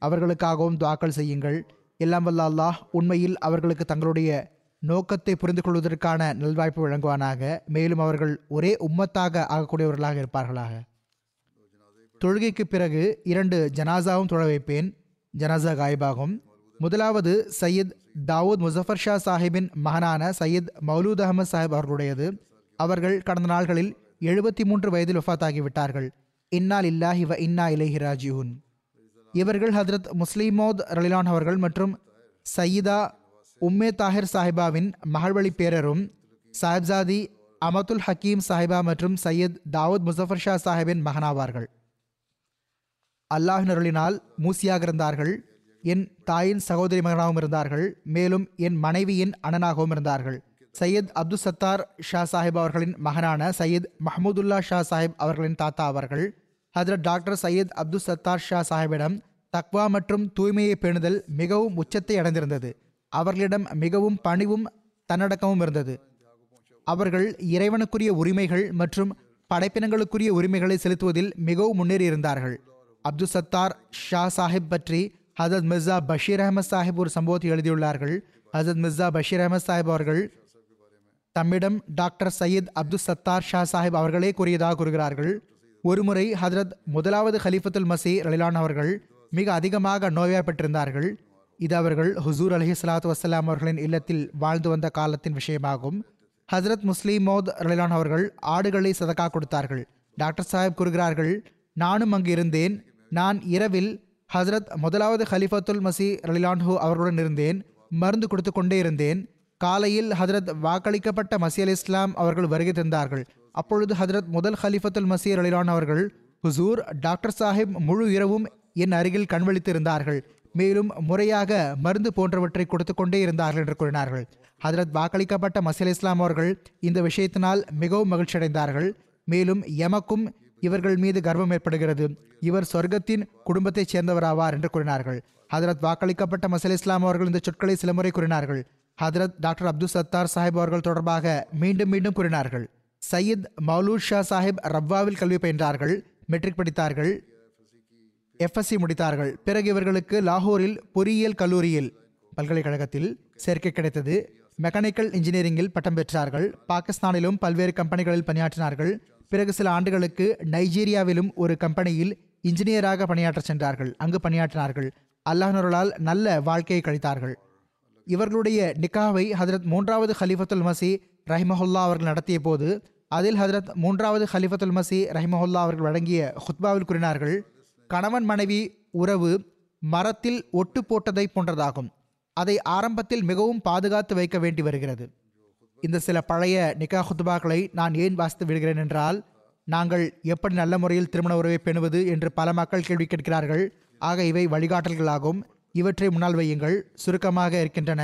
அவர்களுக்காகவும் துஆக்கள் செய்யுங்கள். எல்லாம் வல்ல அல்லாஹ் உண்மையில் அவர்களுக்கு தங்களுடைய நோக்கத்தை புரிந்து கொள்வதற்கான நல்வாய்ப்பு வழங்குவானாக. மேலும் அவர்கள் ஒரே உம்மத்தாக ஆகக்கூடியவர்களாக இருப்பார்களாக. தொழுகைக்கு பிறகு இரண்டு ஜனாசாவும் தொழ வைப்பேன். ஜனாசா காயிபாகும். முதலாவது சையீத் தாவூத் முசஃபர் ஷா சாஹிப்பின் மகனான சையீத் மௌலூத் அகமது சாஹிப் அவர்களுடையது. அவர்கள் கடந்த நாள்களில் எழுபத்தி மூன்று வயதில் ஒஃபாத்தாகிவிட்டார்கள். இன்னா லில்லாஹி வ இன்னா இலைஹி ராஜிஊன். இவர்கள் ஹதரத் முஸ்லிமோத் ரலிலான் அவர்கள் மற்றும் சையீதா உம்மே தாஹிர் சாஹிபாவின் மகள்வழி பேரரும் சாஹிப்சாதி அமதுல் ஹக்கீம் சாஹிபா மற்றும் சையீத் தாவூத் முசஃபர் ஷா சாஹிப்பின் மகனாவார்கள். அல்லாஹ்வின் அருளினால் மூசியாக இருந்தார்கள். என் தாயின் சகோதரி மகனாகவும் இருந்தார்கள். மேலும் என் மனைவியின் அண்ணனாகவும் இருந்தார்கள். சையத் அப்துல் சத்தார் ஷா சாஹிப் அவர்களின் மகனான சையத் மஹமூதுல்லா ஷா சாஹிப் அவர்களின் தாத்தா அவர்கள் ஹதரத் டாக்டர் சையத் அப்துல் சத்தார் ஷா சாஹிப்பிடம் தக்வா மற்றும் தூய்மையை பேணுதல் மிகவும் உச்சத்தை அடைந்திருந்தது. அவர்களிடம் மிகவும் பணிவும் தன்னடக்கமும் இருந்தது. அவர்கள் இறைவனுக்குரிய உரிமைகள் மற்றும் படைப்பினங்களுக்குரிய உரிமைகளை செலுத்துவதில் மிகவும் முன்னேறியிருந்தார்கள். அப்துல் சத்தார் ஷா சாஹிப் பற்றி ஹசரத் மிர்சா பஷீர் அஹமத் சாஹிப் ஒரு சம்பவத்தை எழுதியுள்ளார்கள். ஹசரத் மிர்சா பஷீர் அஹமத் சாஹிப் அவர்கள் தம்மிடம் டாக்டர் சையீத் அப்துல் சத்தார் ஷா சாஹிப் அவர்களே கூறியதாக கூறுகிறார்கள். ஒருமுறை ஹதரத் முதலாவது ஹலீஃபத்துல் மசீஹ் ரலிலான் அவர்கள் மிக அதிகமாக நோய்வாய்ப்பட்டிருந்தார்கள். இது அவர்கள் ஹுசூர் அலஹி சலாத்து வசலாம் அவர்களின் இல்லத்தில் வாழ்ந்து வந்த காலத்தின் விஷயமாகும். ஹசரத் முஸ்லீம் மோத் ரலிலான் அவர்கள் ஆடுகளை சதக்கா கொடுத்தார்கள். டாக்டர் சாஹிப் கூறுகிறார்கள், நானும் அங்கு இருந்தேன். நான் இரவில் ஹசரத் முதலாவது ஹலிஃபத்துல் மசீஹ் ரலிலான்ஹு அவர்களுடன் இருந்தேன். மருந்து கொடுத்து கொண்டே இருந்தேன். காலையில் ஹஜரத் வாக்களிக்கப்பட்ட மசீ அலி இஸ்லாம் அவர்கள் வருகை தந்தார்கள். அப்பொழுது ஹஜரத் முதல் ஹலிஃபத்துல் மசீஹ் ரலிலான் அவர்கள், ஹுசூர் டாக்டர் சாஹிப் முழு இரவும் என் அருகில் கண்வழித்து இருந்தார்கள். மேலும் முறையாக மருந்து போன்றவற்றை கொடுத்து கொண்டே இருந்தார்கள் என்று கூறினார்கள். ஹஜரத் வாக்களிக்கப்பட்ட மசீ அலி இஸ்லாம் அவர்கள் இந்த விஷயத்தினால் மிகவும் மகிழ்ச்சி அடைந்தார்கள். மேலும் எமக்கும் இவர்கள் மீது கர்வம் ஏற்படுகிறது, இவர் சொர்க்கத்தின் குடும்பத்தைச் சேர்ந்தவராவார் என்று கூறினார்கள். ஹஜரத் வாக்களிக்கப்பட்ட மசீ அலி இஸ்லாம் அவர்கள் இந்த சொற்களை சில முறை கூறினார்கள். ஹதரத் டாக்டர் அப்துல் சத்தார் சாஹிப் அவர்கள் தொடர்பாக மீண்டும் மீண்டும் கூறினார்கள். சையீத் மௌலூத் ஷா சாஹிப் ரவ்வாவில் கல்வி பயின்றார்கள். மெட்ரிக் படித்தார்கள், எஃப்எஸ்சி முடித்தார்கள். பிறகு இவர்களுக்கு லாகூரில் பொறியியல் கல்லூரியில் பல்கலைக்கழகத்தில் சேர்க்கை கிடைத்தது. மெக்கானிக்கல் இன்ஜினியரிங்கில் பட்டம் பெற்றார்கள். பாகிஸ்தானிலும் பல்வேறு கம்பெனிகளில் பணியாற்றினார்கள். பிறகு சில ஆண்டுகளுக்கு நைஜீரியாவிலும் ஒரு கம்பெனியில் இன்ஜினியராக பணியாற்ற சென்றார்கள். அங்கு பணியாற்றினார்கள். அல்லாஹ்னூரால் நல்ல வாழ்க்கையை கழித்தார்கள். இவர்களுடைய நிக்காவை ஹதரத் மூன்றாவது ஹலிஃபத்துல் மசி ரஹிமஹுல்லா அவர்கள் நடத்திய போது அதில் ஹதரத் மூன்றாவது ஹலிஃபத்துல் மசி ரஹிமஹுல்லா அவர்கள் வழங்கிய ஹுத்பாவில் கூறினார்கள், கணவன் மனைவி உறவு மரத்தில் ஒட்டு போட்டதை போன்றதாகும். அதை ஆரம்பத்தில் மிகவும் பாதுகாத்து வைக்க வேண்டி வருகிறது. இந்த சில பழைய நிக்கா ஹுத்பாக்களை நான் ஏன் வாசித்து விடுகிறேன் என்றால், நாங்கள் எப்படி நல்ல முறையில் திருமண உறவை பேணுவது என்று பல மக்கள் கேள்வி கேட்கிறார்கள். ஆக இவை வழிகாட்டல்களாகும். இவற்றை முன்னால் வையுங்கள். சுருக்கமாக இருக்கின்றன.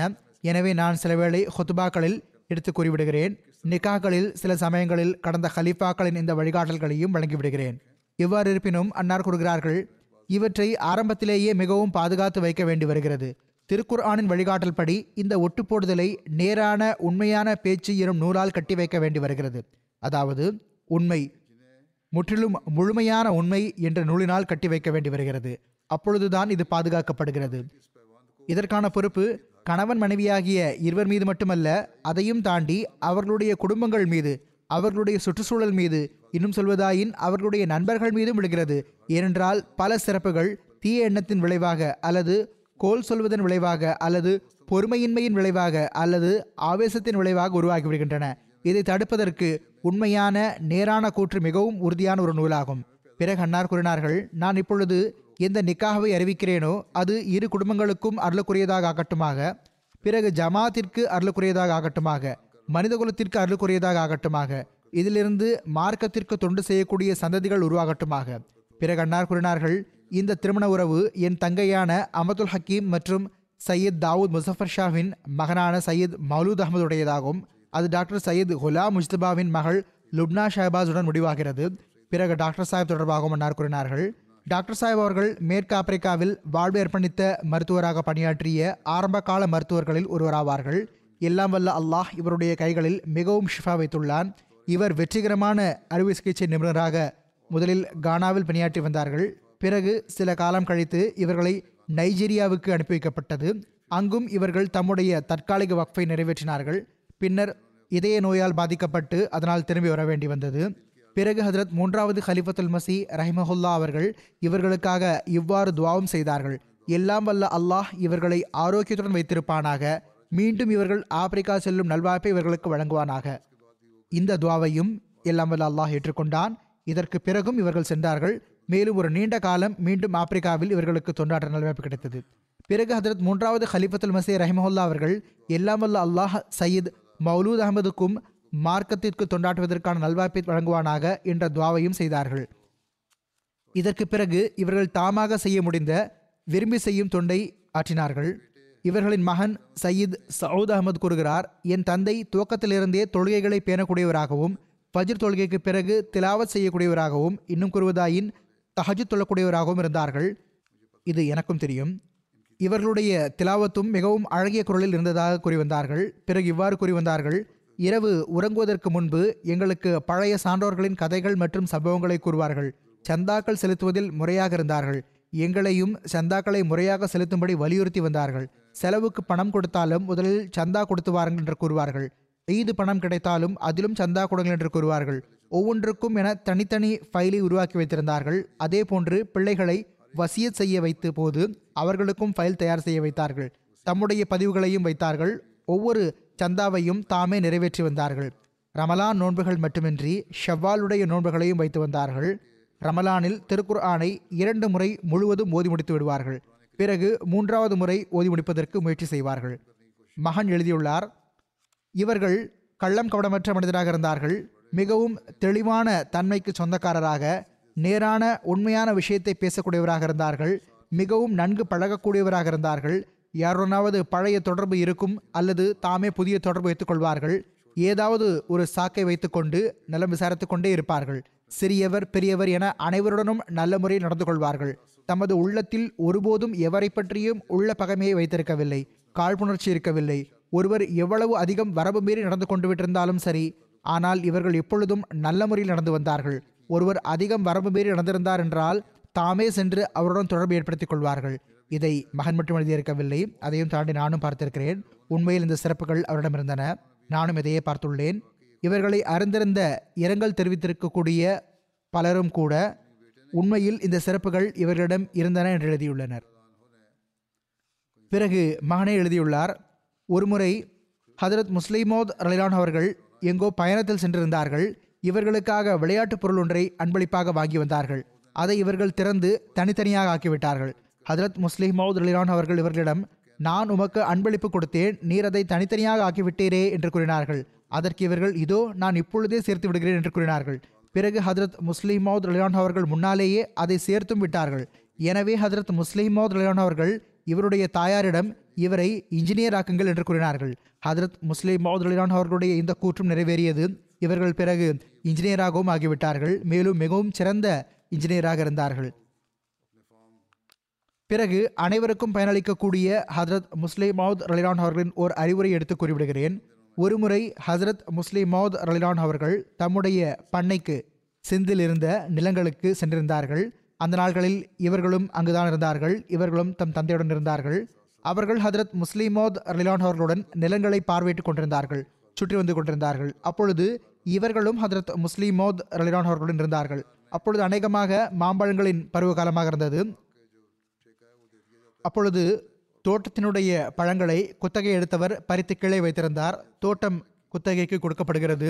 எனவே நான் சிலவேளை ஹுத்பாக்களில் எடுத்து கூறிவிடுகிறேன். நிக்காக்களில் சில சமயங்களில் கடந்த ஹலீஃபாக்களின் இந்த வழிகாட்டல்களையும் வழங்கிவிடுகிறேன். இவ்வாறு இருப்பினும் அன்னார் கூறுகிறார்கள், இவற்றை ஆரம்பத்திலேயே மிகவும் பாதுகாத்து வைக்க வேண்டி வருகிறது. திருக்குர்ஆனின் வழிகாட்டல் படி இந்த ஒட்டுப்போடுதலை நேரான உண்மையான பேச்சு எனும் நூலால் கட்டி வைக்க வேண்டி வருகிறது. அதாவது உண்மை, முற்றிலும் முழுமையான உண்மை என்ற நூலினால் கட்டி வைக்க வேண்டி வருகிறது. அப்பொழுதுதான் இது பாதுகாக்கப்படுகிறது. இதற்கான பொறுப்பு கணவன் மனைவியாகிய இருவர் மீது மட்டுமல்ல, அதையும் தாண்டி அவர்களுடைய குடும்பங்கள் மீது, அவர்களுடைய சுற்றுச்சூழல் மீது, இன்னும் சொல்வதாயின் அவர்களுடைய நண்பர்கள் மீதும் விழுகிறது. ஏனென்றால் பல சிறப்புகள் தீய எண்ணத்தின் விளைவாக, அல்லது கோல் சொல்வதன் விளைவாக, அல்லது பொறுமையின்மையின் விளைவாக, அல்லது ஆவேசத்தின் விளைவாக உருவாகி விடுகின்றன. இதை தடுப்பதற்கு உண்மையான நேரான கூற்று மிகவும் உறுதியான ஒரு நூலாகும். பிறகு அன்னார் கூறினார்கள், நான் இப்பொழுது எந்த நிக்காவை அறிவிக்கிறேனோ அது இரு குடும்பங்களுக்கும் அருளுக்குரியதாக ஆகட்டுமாக, பிறகு ஜமாத்திற்கு அருளுக்குரியதாக ஆகட்டுமாக, மனிதகுலத்திற்கு அருளுக்குரியதாக ஆகட்டுமாக, இதிலிருந்து மார்க்கத்திற்கு தொண்டு செய்யக்கூடிய சந்ததிகள் உருவாகட்டுமாக. பிறகு அன்னார் கூறினார்கள், இந்த திருமண உறவு என் தங்கையான அமதுல் ஹக்கீம் மற்றும் சையீத் தாவூத் முசஃபர் ஷாவின் மகனான சையீத் மௌலூத் அகமதுடையதாகும். அது டாக்டர் சையீத் குலாம் முஜ்தபாவின் மகள் லுப்னா ஷஹபாஸுடன் முடிவாகிறது. பிறகு டாக்டர் சாஹிப் தொடர்பாகவும் அன்னார் கூறினார்கள், டாக்டர் சாஹிப் அவர்கள் மேற்கு ஆப்பிரிக்காவில் வாழ்வு அர்ப்பணித்த மருத்துவராக பணியாற்றிய ஆரம்பகால மருத்துவர்களில் ஒருவராவார்கள். எல்லாம் வல்ல அல்லாஹ் இவருடைய கைகளில் மிகவும் ஷிஃபா வைத்துள்ளான். இவர் வெற்றிகரமான அறுவை சிகிச்சை நிபுணராக முதலில் கானாவில் பணியாற்றி வந்தார்கள். பிறகு சில காலம் கழித்து இவர்களை நைஜீரியாவுக்கு அனுப்பி வைக்கப்பட்டது. அங்கும் இவர்கள் தம்முடைய தற்காலிக வக்ஃபை நிறைவேற்றினார்கள். பின்னர் இதய நோயால் பாதிக்கப்பட்டு அதனால் திரும்பி வர வேண்டி வந்தது. பிறகு ஹஜரத் மூன்றாவது ஹலிஃபத்துல் மசி ரஹிமஹுல்லா அவர்கள் இவர்களுக்காக இவ்வாறு துவாவும் செய்தார்கள், எல்லாம் வல்ல அல்லாஹ் இவர்களை ஆரோக்கியத்துடன் வைத்திருப்பானாக, மீண்டும் இவர்கள் ஆப்பிரிக்கா செல்லும் நல்வாய்ப்பை இவர்களுக்கு வழங்குவானாக. இந்த துவாவையும் எல்லாம் வல்ல அல்லாஹ் ஏற்றுக்கொண்டான். இதற்கு பிறகும் இவர்கள் சென்றார்கள். மேலும் ஒரு நீண்ட காலம் மீண்டும் ஆப்பிரிக்காவில் இவர்களுக்கு தொண்டாற்ற நல்வாய்ப்பு கிடைத்தது. பிறகு ஹஜரத் மூன்றாவது ஹலிஃபத்துல் மசி ரஹிமஹுல்லா அவர்கள் எல்லாம் வல்ல அல்லாஹ் சையீத் மௌலூத் அகமதுக்கும் மார்க்கத்திற்கு தொண்டாற்றுவதற்கான நல்வாய்ப்பை வழங்குவானாக என்ற துவாவையும் செய்தார்கள். இதற்கு பிறகு இவர்கள் தாமாக செய்ய முடிந்த விரும்பி செய்யும் தொண்டை ஆற்றினார்கள். இவர்களின் மகன் சையீத் சவுத் அகமது கூறுகிறார், என் தந்தை துவக்கத்திலிருந்தே தொழுகைகளை பேணக்கூடியவராகவும், ஃபஜ்ர் தொழுகைக்கு பிறகு திலாவத் செய்யக்கூடியவராகவும், இன்னும் கூறுவதாயின் தஹஜ்ஜுத் தொழக்கூடியவராகவும் இருந்தார்கள். இது எனக்கும் தெரியும். இவர்களுடைய திலாவத்தும் மிகவும் அழகிய குரலில் இருந்ததாக கூறி வந்தார்கள். பிறகு இவ்வாறு கூறி வந்தார்கள், இரவு உறங்குவதற்கு முன்பு எங்களுக்கு பழைய சான்றோர்களின் கதைகள் மற்றும் சம்பவங்களை கூறுவார்கள். சந்தாக்கள் செலுத்துவதில் முறையாக இருந்தார்கள். எங்களையும் சந்தாக்களை முறையாக செலுத்தும்படி வலியுறுத்தி வந்தார்கள். செலவுக்கு பணம் கொடுத்தாலும் முதலில் சந்தா கொடுத்து வாருங்கள் என்று கூறுவார்கள். ஈது பணம் கிடைத்தாலும் அதிலும் சந்தா கொடுங்கள் என்று கூறுவார்கள். ஒவ்வொன்றுக்கும் என தனித்தனி ஃபைலை உருவாக்கி வைத்திருந்தார்கள். அதே போன்று பிள்ளைகளை வசியத் செய்ய வைத்த போது அவர்களுக்கும் ஃபைல் தயார் செய்ய வைத்தார்கள். தம்முடைய பதிவுகளையும் வைத்தார்கள். ஒவ்வொரு சந்தாவையும் தாமே நிறைவேற்றி வந்தார்கள். ரமலான் நோன்புகள் மட்டுமின்றி ஷவ்வாலுடைய நோன்புகளையும் வைத்து வந்தார்கள். ரமலானில் திருக்குர்ஆனை இரண்டு முறை முழுவதும் ஓதி முடித்து விடுவார்கள். பிறகு மூன்றாவது முறை ஓதி முடிப்பதற்கு முயற்சி செய்வார்கள். மகன் எழுதியுள்ளார், இவர்கள் கள்ளம் கவடமற்ற மனிதராக இருந்தார்கள். மிகவும் தெளிவான தன்மைக்கு சொந்தக்காரராக, நேரான உண்மையான விஷயத்தை பேசக்கூடியவராக இருந்தார்கள். மிகவும் நன்கு பழகக்கூடியவராக இருந்தார்கள். யாரோனாவது பழைய தொடர்பு இருக்கும் அல்லது தாமே புதிய தொடர்பு வைத்துக்கொள்வார்கள். ஏதாவது ஒரு சாக்கை வைத்துக்கொண்டு நலம் விசாரித்து கொண்டே இருப்பார்கள். சிறியவர் பெரியவர் என அனைவருடனும் நல்ல முறையில் நடந்து கொள்வார்கள். தமது உள்ளத்தில் ஒருபோதும் எவரை பற்றியும் உள்ள பகைமையை வைத்திருக்கவில்லை. காழ்ப்புணர்ச்சி இருக்கவில்லை. ஒருவர் எவ்வளவு அதிகம் வரம்பு மீறி நடந்து கொண்டு விட்டிருந்தாலும் சரி, ஆனால் இவர்கள் எப்பொழுதும் நல்ல முறையில் நடந்து வந்தார்கள். ஒருவர் அதிகம் வரம்பு மீறி நடந்திருந்தார் என்றால் தாமே சென்று அவருடன் தொடர்பு ஏற்படுத்திக் கொள்வார்கள். இதை மகன் மட்டும் எழுதியிருக்கவில்லை, அதையும் தாண்டி நானும் பார்த்திருக்கிறேன். உண்மையில் இந்த சிறப்புகள் அவரிடம் இருந்தன. நானும் இதையே பார்த்துள்ளேன். இவர்களை அறிந்திருந்த இரங்கல் தெரிவித்திருக்கக்கூடிய பலரும் கூட உண்மையில் இந்த சிறப்புகள் இவர்களிடம் இருந்தன என்று எழுதியுள்ளனர். பிறகு மகனை எழுதியுள்ளார், ஒருமுறை ஹதரத் முஸ்லிமோத் ரலிலான் அவர்கள் எங்கோ பயணத்தில் சென்றிருந்தார்கள். இவர்களுக்காக விளையாட்டுப் பொருள் ஒன்றை அன்பளிப்பாக வாங்கி வந்தார்கள். அதை இவர்கள் திறந்து தனித்தனியாக ஆக்கிவிட்டார்கள். ஹதரத் முஸ்லிமோத் ரலிலான் அவர்கள் இவர்களிடம், நான் உமக்கு அன்பளிப்பு கொடுத்தேன், நீர் அதை தனித்தனியாக ஆக்கிவிட்டீரே என்று கூறினார்கள். அதற்கு இவர்கள், இதோ நான் இப்பொழுதே சேர்த்து விடுகிறேன் என்று கூறினார்கள். பிறகு ஹதரத் முஸ்லிமோத் ரலிலான் அவர்கள் முன்னாலேயே அதை சேர்த்தும் விட்டார்கள். எனவே ஹதரத் முஸ்லிமோத் ரலிலான் அவர்கள் இவருடைய தாயாரிடம், இவரை இன்ஜினியர் ஆக்குங்கள் என்று கூறினார்கள். ஹதரத் முஸ்லிமோத் ரலிலான் அவர்களுடைய இந்த கூற்றும் நிறைவேறியது. இவர்கள் பிறகு இன்ஜினியராகவும் ஆகிவிட்டார்கள். மேலும் மிகவும் சிறந்த இன்ஜினியராக இருந்தார்கள். பிறகு அனைவருக்கும் பயனளிக்கக்கூடிய ஹதரத் முஸ்லிமோத் ரலிலான் அவர்களின் ஓர் அறிவுரை எடுத்து கூறிவிடுகிறேன். ஒருமுறை ஹசரத் முஸ்லிமோத் ரலிலான் அவர்கள் தம்முடைய பண்ணைக்கு சிந்தில் இருந்த நிலங்களுக்கு சென்றிருந்தார்கள். அந்த நாள்களில் இவர்களும் அங்குதான் இருந்தார்கள். இவர்களும் தம் தந்தையுடன் இருந்தார்கள். அவர்கள் ஹதரத் முஸ்லிமோத் ரலிலான் அவர்களுடன் நிலங்களை பார்வையிட்டு கொண்டிருந்தார்கள், சுற்றி வந்து கொண்டிருந்தார்கள். அப்பொழுது இவர்களும் ஹதரத் முஸ்லிமோத் ரலிலான் அவர்களுடன் இருந்தார்கள். அப்பொழுது அநேகமாக மாம்பழங்களின் பருவ காலமாக இருந்தது. அப்பொழுது தோட்டத்தினுடைய பழங்களை குத்தகை எடுத்தவர் பறித்து கீழே வைத்திருந்தார். தோட்டம் குத்தகைக்கு கொடுக்கப்படுகிறது.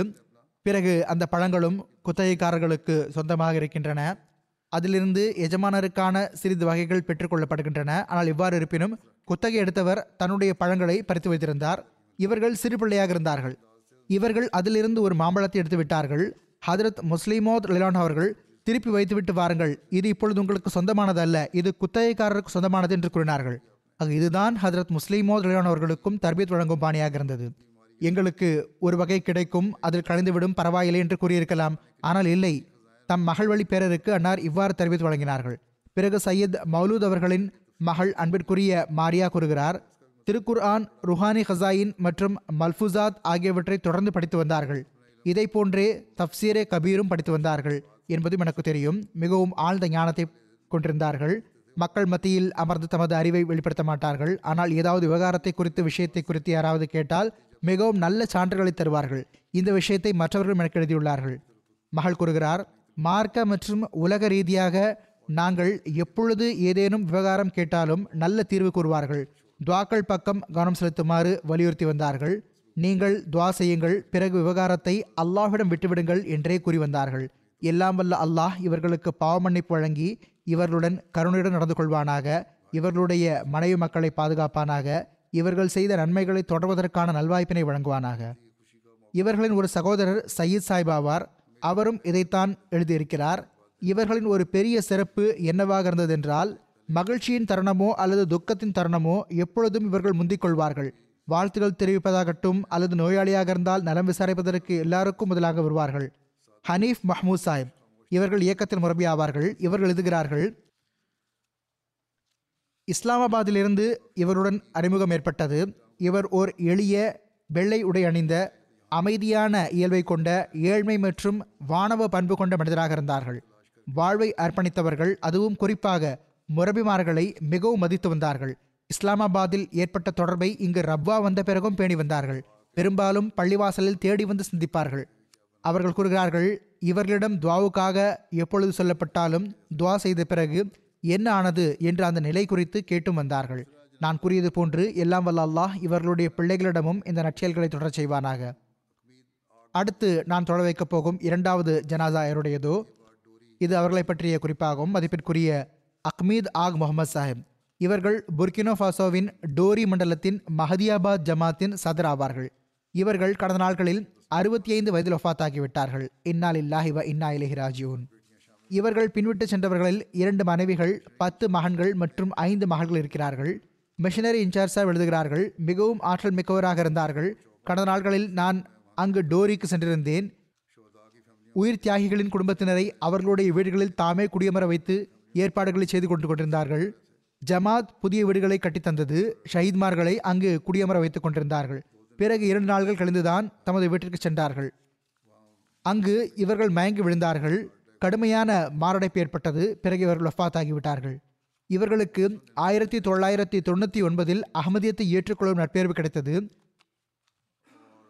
பிறகு அந்த பழங்களும் குத்தகைக்காரர்களுக்கு சொந்தமாக இருக்கின்றன. அதிலிருந்து எஜமானருக்கான சிறிது வகைகள் பெற்றுக்கொள்ளப்படுகின்றன. ஆனால் இவ்வாறு இருப்பினும் குத்தகை எடுத்தவர் தன்னுடைய பழங்களை பறித்து வைத்திருந்தார். இவர்கள் சிறு பிள்ளையாக இருந்தார்கள். இவர்கள் அதிலிருந்து ஒரு மாம்பழத்தை எடுத்து விட்டார்கள். ஹதரத் முஸ்லிமோத் ரலிலான் அவர்கள், திருப்பி வைத்துவிட்டு வாருங்கள், இது இப்பொழுது உங்களுக்கு சொந்தமானது அல்ல, இது குத்தகைக்காரருக்கு சொந்தமானது என்று கூறினார்கள். ஆக இதுதான் ஹதரத் முஸ்லிமோத் ரலிலான் அவர்களுக்கும் தர்பீத் வழங்கும் பாணியாக இருந்தது. எங்களுக்கு ஒரு வகை கிடைக்கும், அதில் கலந்துவிடும், பரவாயில்லை என்று கூறியிருக்கலாம். ஆனால் இல்லை, தம் மகள் வழி பேரருக்கு அன்னார் இவ்வாறு தர்பீத் வழங்கினார்கள். பிறகு சையத் மௌலூத் அவர்களின் மகள் அன்பிற்குரிய மாரியா கூறுகிறார், திருக்குர்ஆன், ருஹானி ஹசாயின் மற்றும் மல்ஃபுசாத் ஆகியவற்றை தொடர்ந்து படித்து வந்தார்கள். இதை போன்றே தப்சீரே கபீரும் படித்து வந்தார்கள் என்பதும் எனக்கு தெரியும். மிகவும் ஆழ்ந்த ஞானத்தை கொண்டிருந்தார்கள். மக்கள் மத்தியில் அமர்ந்து தமது அறிவை வெளிப்படுத்த மாட்டார்கள். ஆனால் ஏதாவது விவகாரத்தை குறித்து விஷயத்தை குறித்து யாராவது கேட்டால் மிகவும் நல்ல சான்றுகளை தருவார்கள். இந்த விஷயத்தை மற்றவர்கள் எனக்கு எழுதியுள்ளார்கள். மகள் கூறுகிறார், மார்க்க மற்றும் உலக ரீதியாக நாங்கள் எப்பொழுது ஏதேனும் விவகாரம் கேட்டாலும் நல்ல தீர்வு கூறுவார்கள். துவாக்கள் பக்கம் கவனம் செலுத்துமாறு வலியுறுத்தி வந்தார்கள். நீங்கள் துவா செய்யுங்கள், பிறகு விவகாரத்தை அல்லாஹ்விடம் விட்டுவிடுங்கள் என்றே கூறி வந்தார்கள். எல்லாம் வல்ல அல்லாஹ் இவர்களுக்கு பாவமன்னிப்பு வழங்கி இவர்களுடன் கருணையுடன் நடந்து கொள்வானாக. இவர்களுடைய மனைவி மக்களை பாதுகாப்பானாக. இவர்கள் செய்த நன்மைகளை தொடர்வதற்கான நல்வாய்ப்பினை வழங்குவானாக. இவர்களின் ஒரு சகோதரர் சையீத் சாய்பாவார். அவரும் இதைத்தான் எழுதியிருக்கிறார். இவர்களின் ஒரு பெரிய சிறப்பு என்னவாக இருந்ததென்றால், மகிழ்ச்சியின் தருணமோ அல்லது துக்கத்தின் தருணமோ எப்பொழுதும் இவர்கள் முந்திக் கொள்வார்கள். வாழ்த்துகள் தெரிவிப்பதாகட்டும் அல்லது நோயாளியாக இருந்தால் நலம் விசாரிப்பதற்கு எல்லாருக்கும் முதலாக வருவார்கள். ஹனீஃப் மஹ்மூத் சாஹிப் இவர்கள் இயக்கத்தில் முரபி ஆவார்கள். இவர்கள் எழுதுகிறார்கள், இஸ்லாமாபாத்திலிருந்து இவருடன் அறிமுகம் ஏற்பட்டது. இவர் ஓர் எளிய வெள்ளை உடை அணிந்த அமைதியான இயல்பை கொண்ட ஏழ்மை மற்றும் வானவ பண்பு கொண்ட மனிதராக இருந்தார்கள். வாழ்வை அர்ப்பணித்தவர்கள், அதுவும் குறிப்பாக முரபிமார்களை மிகவும் மதித்து வந்தார்கள். இஸ்லாமாபாத்தில் ஏற்பட்ட தொடர்பை இங்கு ரப்வா வந்த பிறகும் பேணி வந்தார்கள். பெரும்பாலும் பள்ளிவாசலில் தேடி வந்து சிந்திப்பார்கள். அவர்கள் கூறுகிறார்கள், இவர்களிடம் துவாவுக்காக எப்பொழுது சொல்லப்பட்டாலும் துவா செய்த பிறகு என்ன ஆனது என்று அந்த நிலை குறித்து கேட்டும் வந்தார்கள். நான் கூறியது போன்று எல்லாம் வல்ல அல்லாஹ் இவர்களுடைய பிள்ளைகளிடமும் இந்த நற்செயல்களை தொடரச் செய்வானாக. அடுத்து நான் தொடர வைக்கப் போகும் இரண்டாவது ஜனாசா யாருடையதோ? இது அவர்களை பற்றிய குறிப்பாகவும் மதிப்பிற்குரிய அக்மீத் ஆக் முகமது சாஹிப். இவர்கள் புர்கினோ ஃபாசோவின் டோரி மண்டலத்தின் மஹதியாபாத் ஜமாத்தின் சதர் ஆவார்கள். இவர்கள் கடந்த நாட்களில் அறுபத்தி ஐந்து வயதில் ஒஃபாத்தாகிவிட்டார்கள். இன்னா லில்லாஹி வ இன்னா இலைஹி ராஜிஊன். இவர்கள் பின்விட்டு சென்றவர்களில் இரண்டு மனைவிகள், பத்து மகன்கள் மற்றும் ஐந்து மகள்கள் இருக்கிறார்கள். மிஷனரி இன்சார்ஜாக எழுதுகிறார்கள், மிகவும் ஆற்றல் மிக்கவராக இருந்தார்கள். கடந்த நாட்களில் நான் அங்கு டோரிக்கு சென்றிருந்தேன். உயிர் தியாகிகளின் குடும்பத்தினரை அவர்களுடைய வீடுகளில் தாமே குடியமர வைத்து ஏற்பாடுகளை செய்து கொண்டு கொண்டிருந்தார்கள். ஜமாத் புதிய வீடுகளை கட்டித்தந்தது. ஷஹீத்மார்களை அங்கு குடியமர வைத்துக் கொண்டிருந்தார்கள். பிறகு இரண்டு நாள்கள் கழிந்துதான் தமது வீட்டிற்கு சென்றார்கள். அங்கு இவர்கள் மயங்கி விழுந்தார்கள். கடுமையான மாரடைப்பு ஏற்பட்டது. பிறகு இவர்கள் வஃபாத்தாகிவிட்டார்கள். இவர்களுக்கு ஆயிரத்தி தொள்ளாயிரத்தி தொண்ணூற்றி ஒன்பதில் அகமதியத்தை ஏற்றுக்கொள்ளும் நட்பேர்வு கிடைத்தது.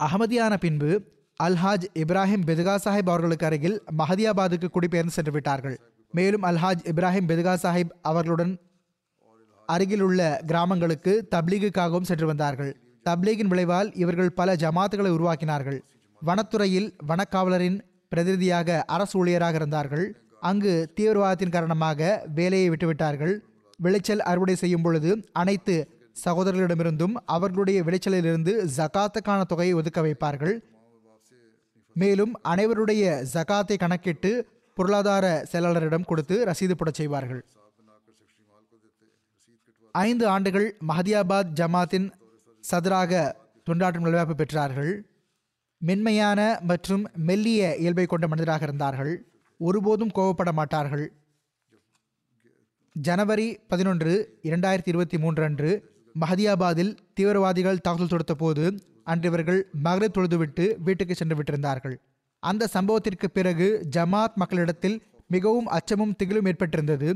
அகமதியான பின்பு அல்ஹாஜ் இப்ராஹிம் பெதுகா சாஹிப் அவர்களுக்கு அருகில் மஹதியாபாத்துக்கு குடிபெயர்ந்து சென்று விட்டார்கள். மேலும் அல்ஹாஜ் இப்ராஹிம் பெதுகா சாஹிப் அவர்களுடன் அருகிலுள்ள கிராமங்களுக்கு தப்லீகுக்காகவும் சென்று வந்தார்கள். தப்லீகின் விளைவால் இவர்கள் பல ஜமாத்துகளை உருவாக்கினார்கள். வனத்துறையில் வனக்காவலரின் பிரதிநிதியாக அரசு ஊழியராக இருந்தார்கள். அங்கு தீவிரவாதத்தின் காரணமாக வேலையை விட்டுவிட்டார்கள். விளைச்சல் அறுவடை செய்யும் பொழுது அனைத்து சகோதரர்களிடமிருந்தும் அவர்களுடைய விளைச்சலிலிருந்து ஜகாத்துக்கான தொகையை ஒதுக்க வைப்பார்கள். மேலும் அனைவருடைய ஜகாத்தை கணக்கிட்டு பொருளாதார செயலாளரிடம் கொடுத்து ரசீது போட செய்வார்கள். ஐந்து ஆண்டுகள் மஹதியாபாத் ஜமாத்தின் சதராக தொண்டாற்றும் நிலவாய்ப்பு பெற்றார்கள். மென்மையான மற்றும் மெல்லிய இயல்பை கொண்ட மனிதராக இருந்தார்கள். ஒருபோதும் கோபப்பட மாட்டார்கள். ஜனவரி பதினொன்று இரண்டாயிரத்தி இருபத்தி மூன்று அன்று மஹதியாபாத்தில் தீவிரவாதிகள் தாக்குதல் தொடுத்த போது அன்று இவர்கள் மகரிப் தொழுதுவிட்டு வீட்டுக்கு சென்று விட்டிருந்தார்கள். அந்த சம்பவத்திற்கு பிறகு ஜமாத் மக்களிடத்தில் மிகவும் அச்சமும் திகிலும் ஏற்பட்டிருந்தது.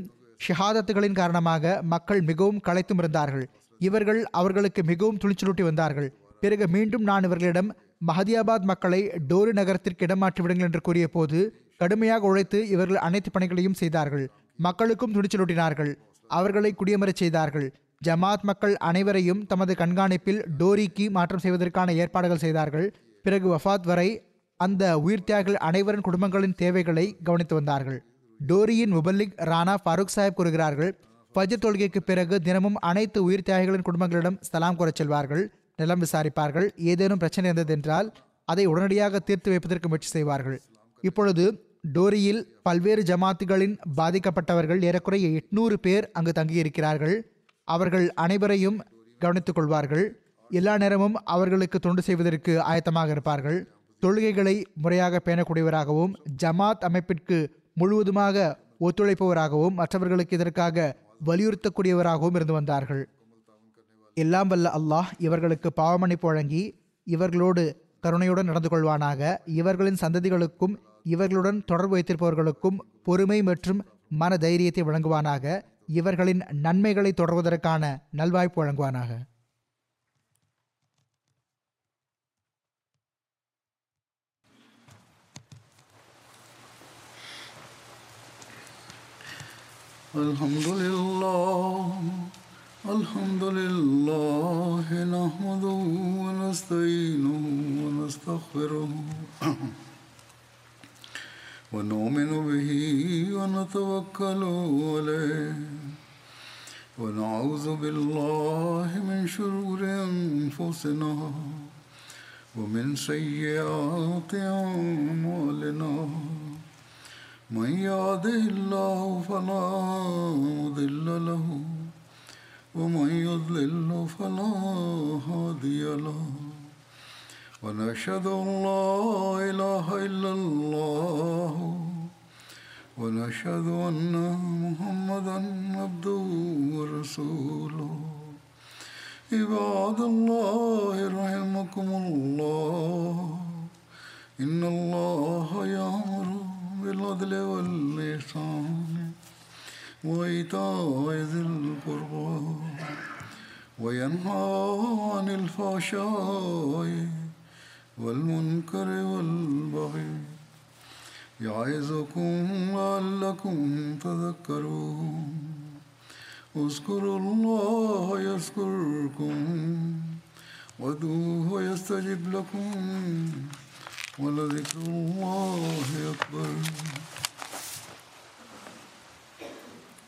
ஷஹாதத்துகளின் காரணமாக மக்கள் மிகவும் களைத்தும் இருந்தார்கள். இவர்கள் அவர்களுக்கு மிகவும் துணிச்சலூட்டி வந்தார்கள். பிறகு மீண்டும் நான் இவர்களிடம் மஹதியாபாத் மக்களை டோரி நகரத்திற்கு இடமாற்றி விடுங்கள் என்று கூறிய போது கடுமையாக உழைத்து இவர்கள் அனைத்து பணிகளையும் செய்தார்கள். மக்களுக்கும் துணிச்சலூட்டினார்கள். அவர்களை குடியமரச் செய்தார்கள். ஜமாத் மக்கள் அனைவரையும் தமது கண்காணிப்பில் டோரிக்கு மாற்றம் செய்வதற்கான ஏற்பாடுகள் செய்தார்கள். பிறகு வஃபாத் வரை அந்த உயிர்த்தியாகிகள் அனைவரின் குடும்பங்களின் தேவைகளை கவனித்து வந்தார்கள். டோரியின் முபல்லிக் ரானா ஃபாரூக் சாஹிப் கூறுகிறார்கள், ஃபஜ்ர் தொழுகைக்கு பிறகு தினமும் அனைத்து உயிர்த்தியாகிகளின் குடும்பங்களிடம் சலாம் கூறச் செல்வார்கள். நிலம் விசாரிப்பார்கள். ஏதேனும் பிரச்சனை இருந்ததென்றால் அதை உடனடியாக தீர்த்து வைப்பதற்கு முயற்சி செய்வார்கள். இப்பொழுது டோரியில் பல்வேறு ஜமாத்துகளின் பாதிக்கப்பட்டவர்கள் ஏறக்குறைய எட்நூறு பேர் அங்கு தங்கியிருக்கிறார்கள். அவர்கள் அனைவரையும் கவனித்துக் கொள்வார்கள். எல்லா நேரமும் அவர்களுக்கு தொண்டு செய்வதற்கு ஆயத்தமாக இருப்பார்கள். தொழுகைகளை முறையாக பேணக்கூடியவராகவும் ஜமாத் அமைப்பிற்கு முழுவதுமாக ஒத்துழைப்பவராகவும் மற்றவர்களுக்கு இதற்காக வலியுறுத்தக்கூடியவராகவும் இருந்து வந்தார்கள். எல்லாம் வல்ல அல்லாஹ் இவர்களுக்கு பாவமன்னிப்பு வழங்கி இவர்களோடு கருணையுடன் நடந்து கொள்வானாக. இவர்களின் சந்ததிகளுக்கும் இவர்களுடன் தொடர்பு வைத்திருப்பவர்களுக்கும் பொறுமை மற்றும் மன தைரியத்தை வழங்குவானாக. இவர்களின் நன்மைகளை தொடர்வதற்கான நல்வாய்ப்பு வழங்குவானாக. அல்ஹம்துலில்லாஹ் الحمد لله نحمده ونستعينه ونستغفره ونؤمن به ونتوكل عليه ونعوذ بالله من شرور أنفسنا ومن سيئات أعمالنا من يهده الله فلا مضل له ومن يضلل فلا هادي له ونشهد أن لا إله إلا الله ونشهد أن محمدًا عبده ورسوله. عباد الله رحمكم الله، إن الله يأمر بالعدل والإحسان وإيتاء ذي القربى وينهى عن الفحشاء والمنكر والبغي يعظكم لعلكم تذكرون. اذكروا الله يذكركم وادعوه يستجب لكم ولذكر الله أكبر.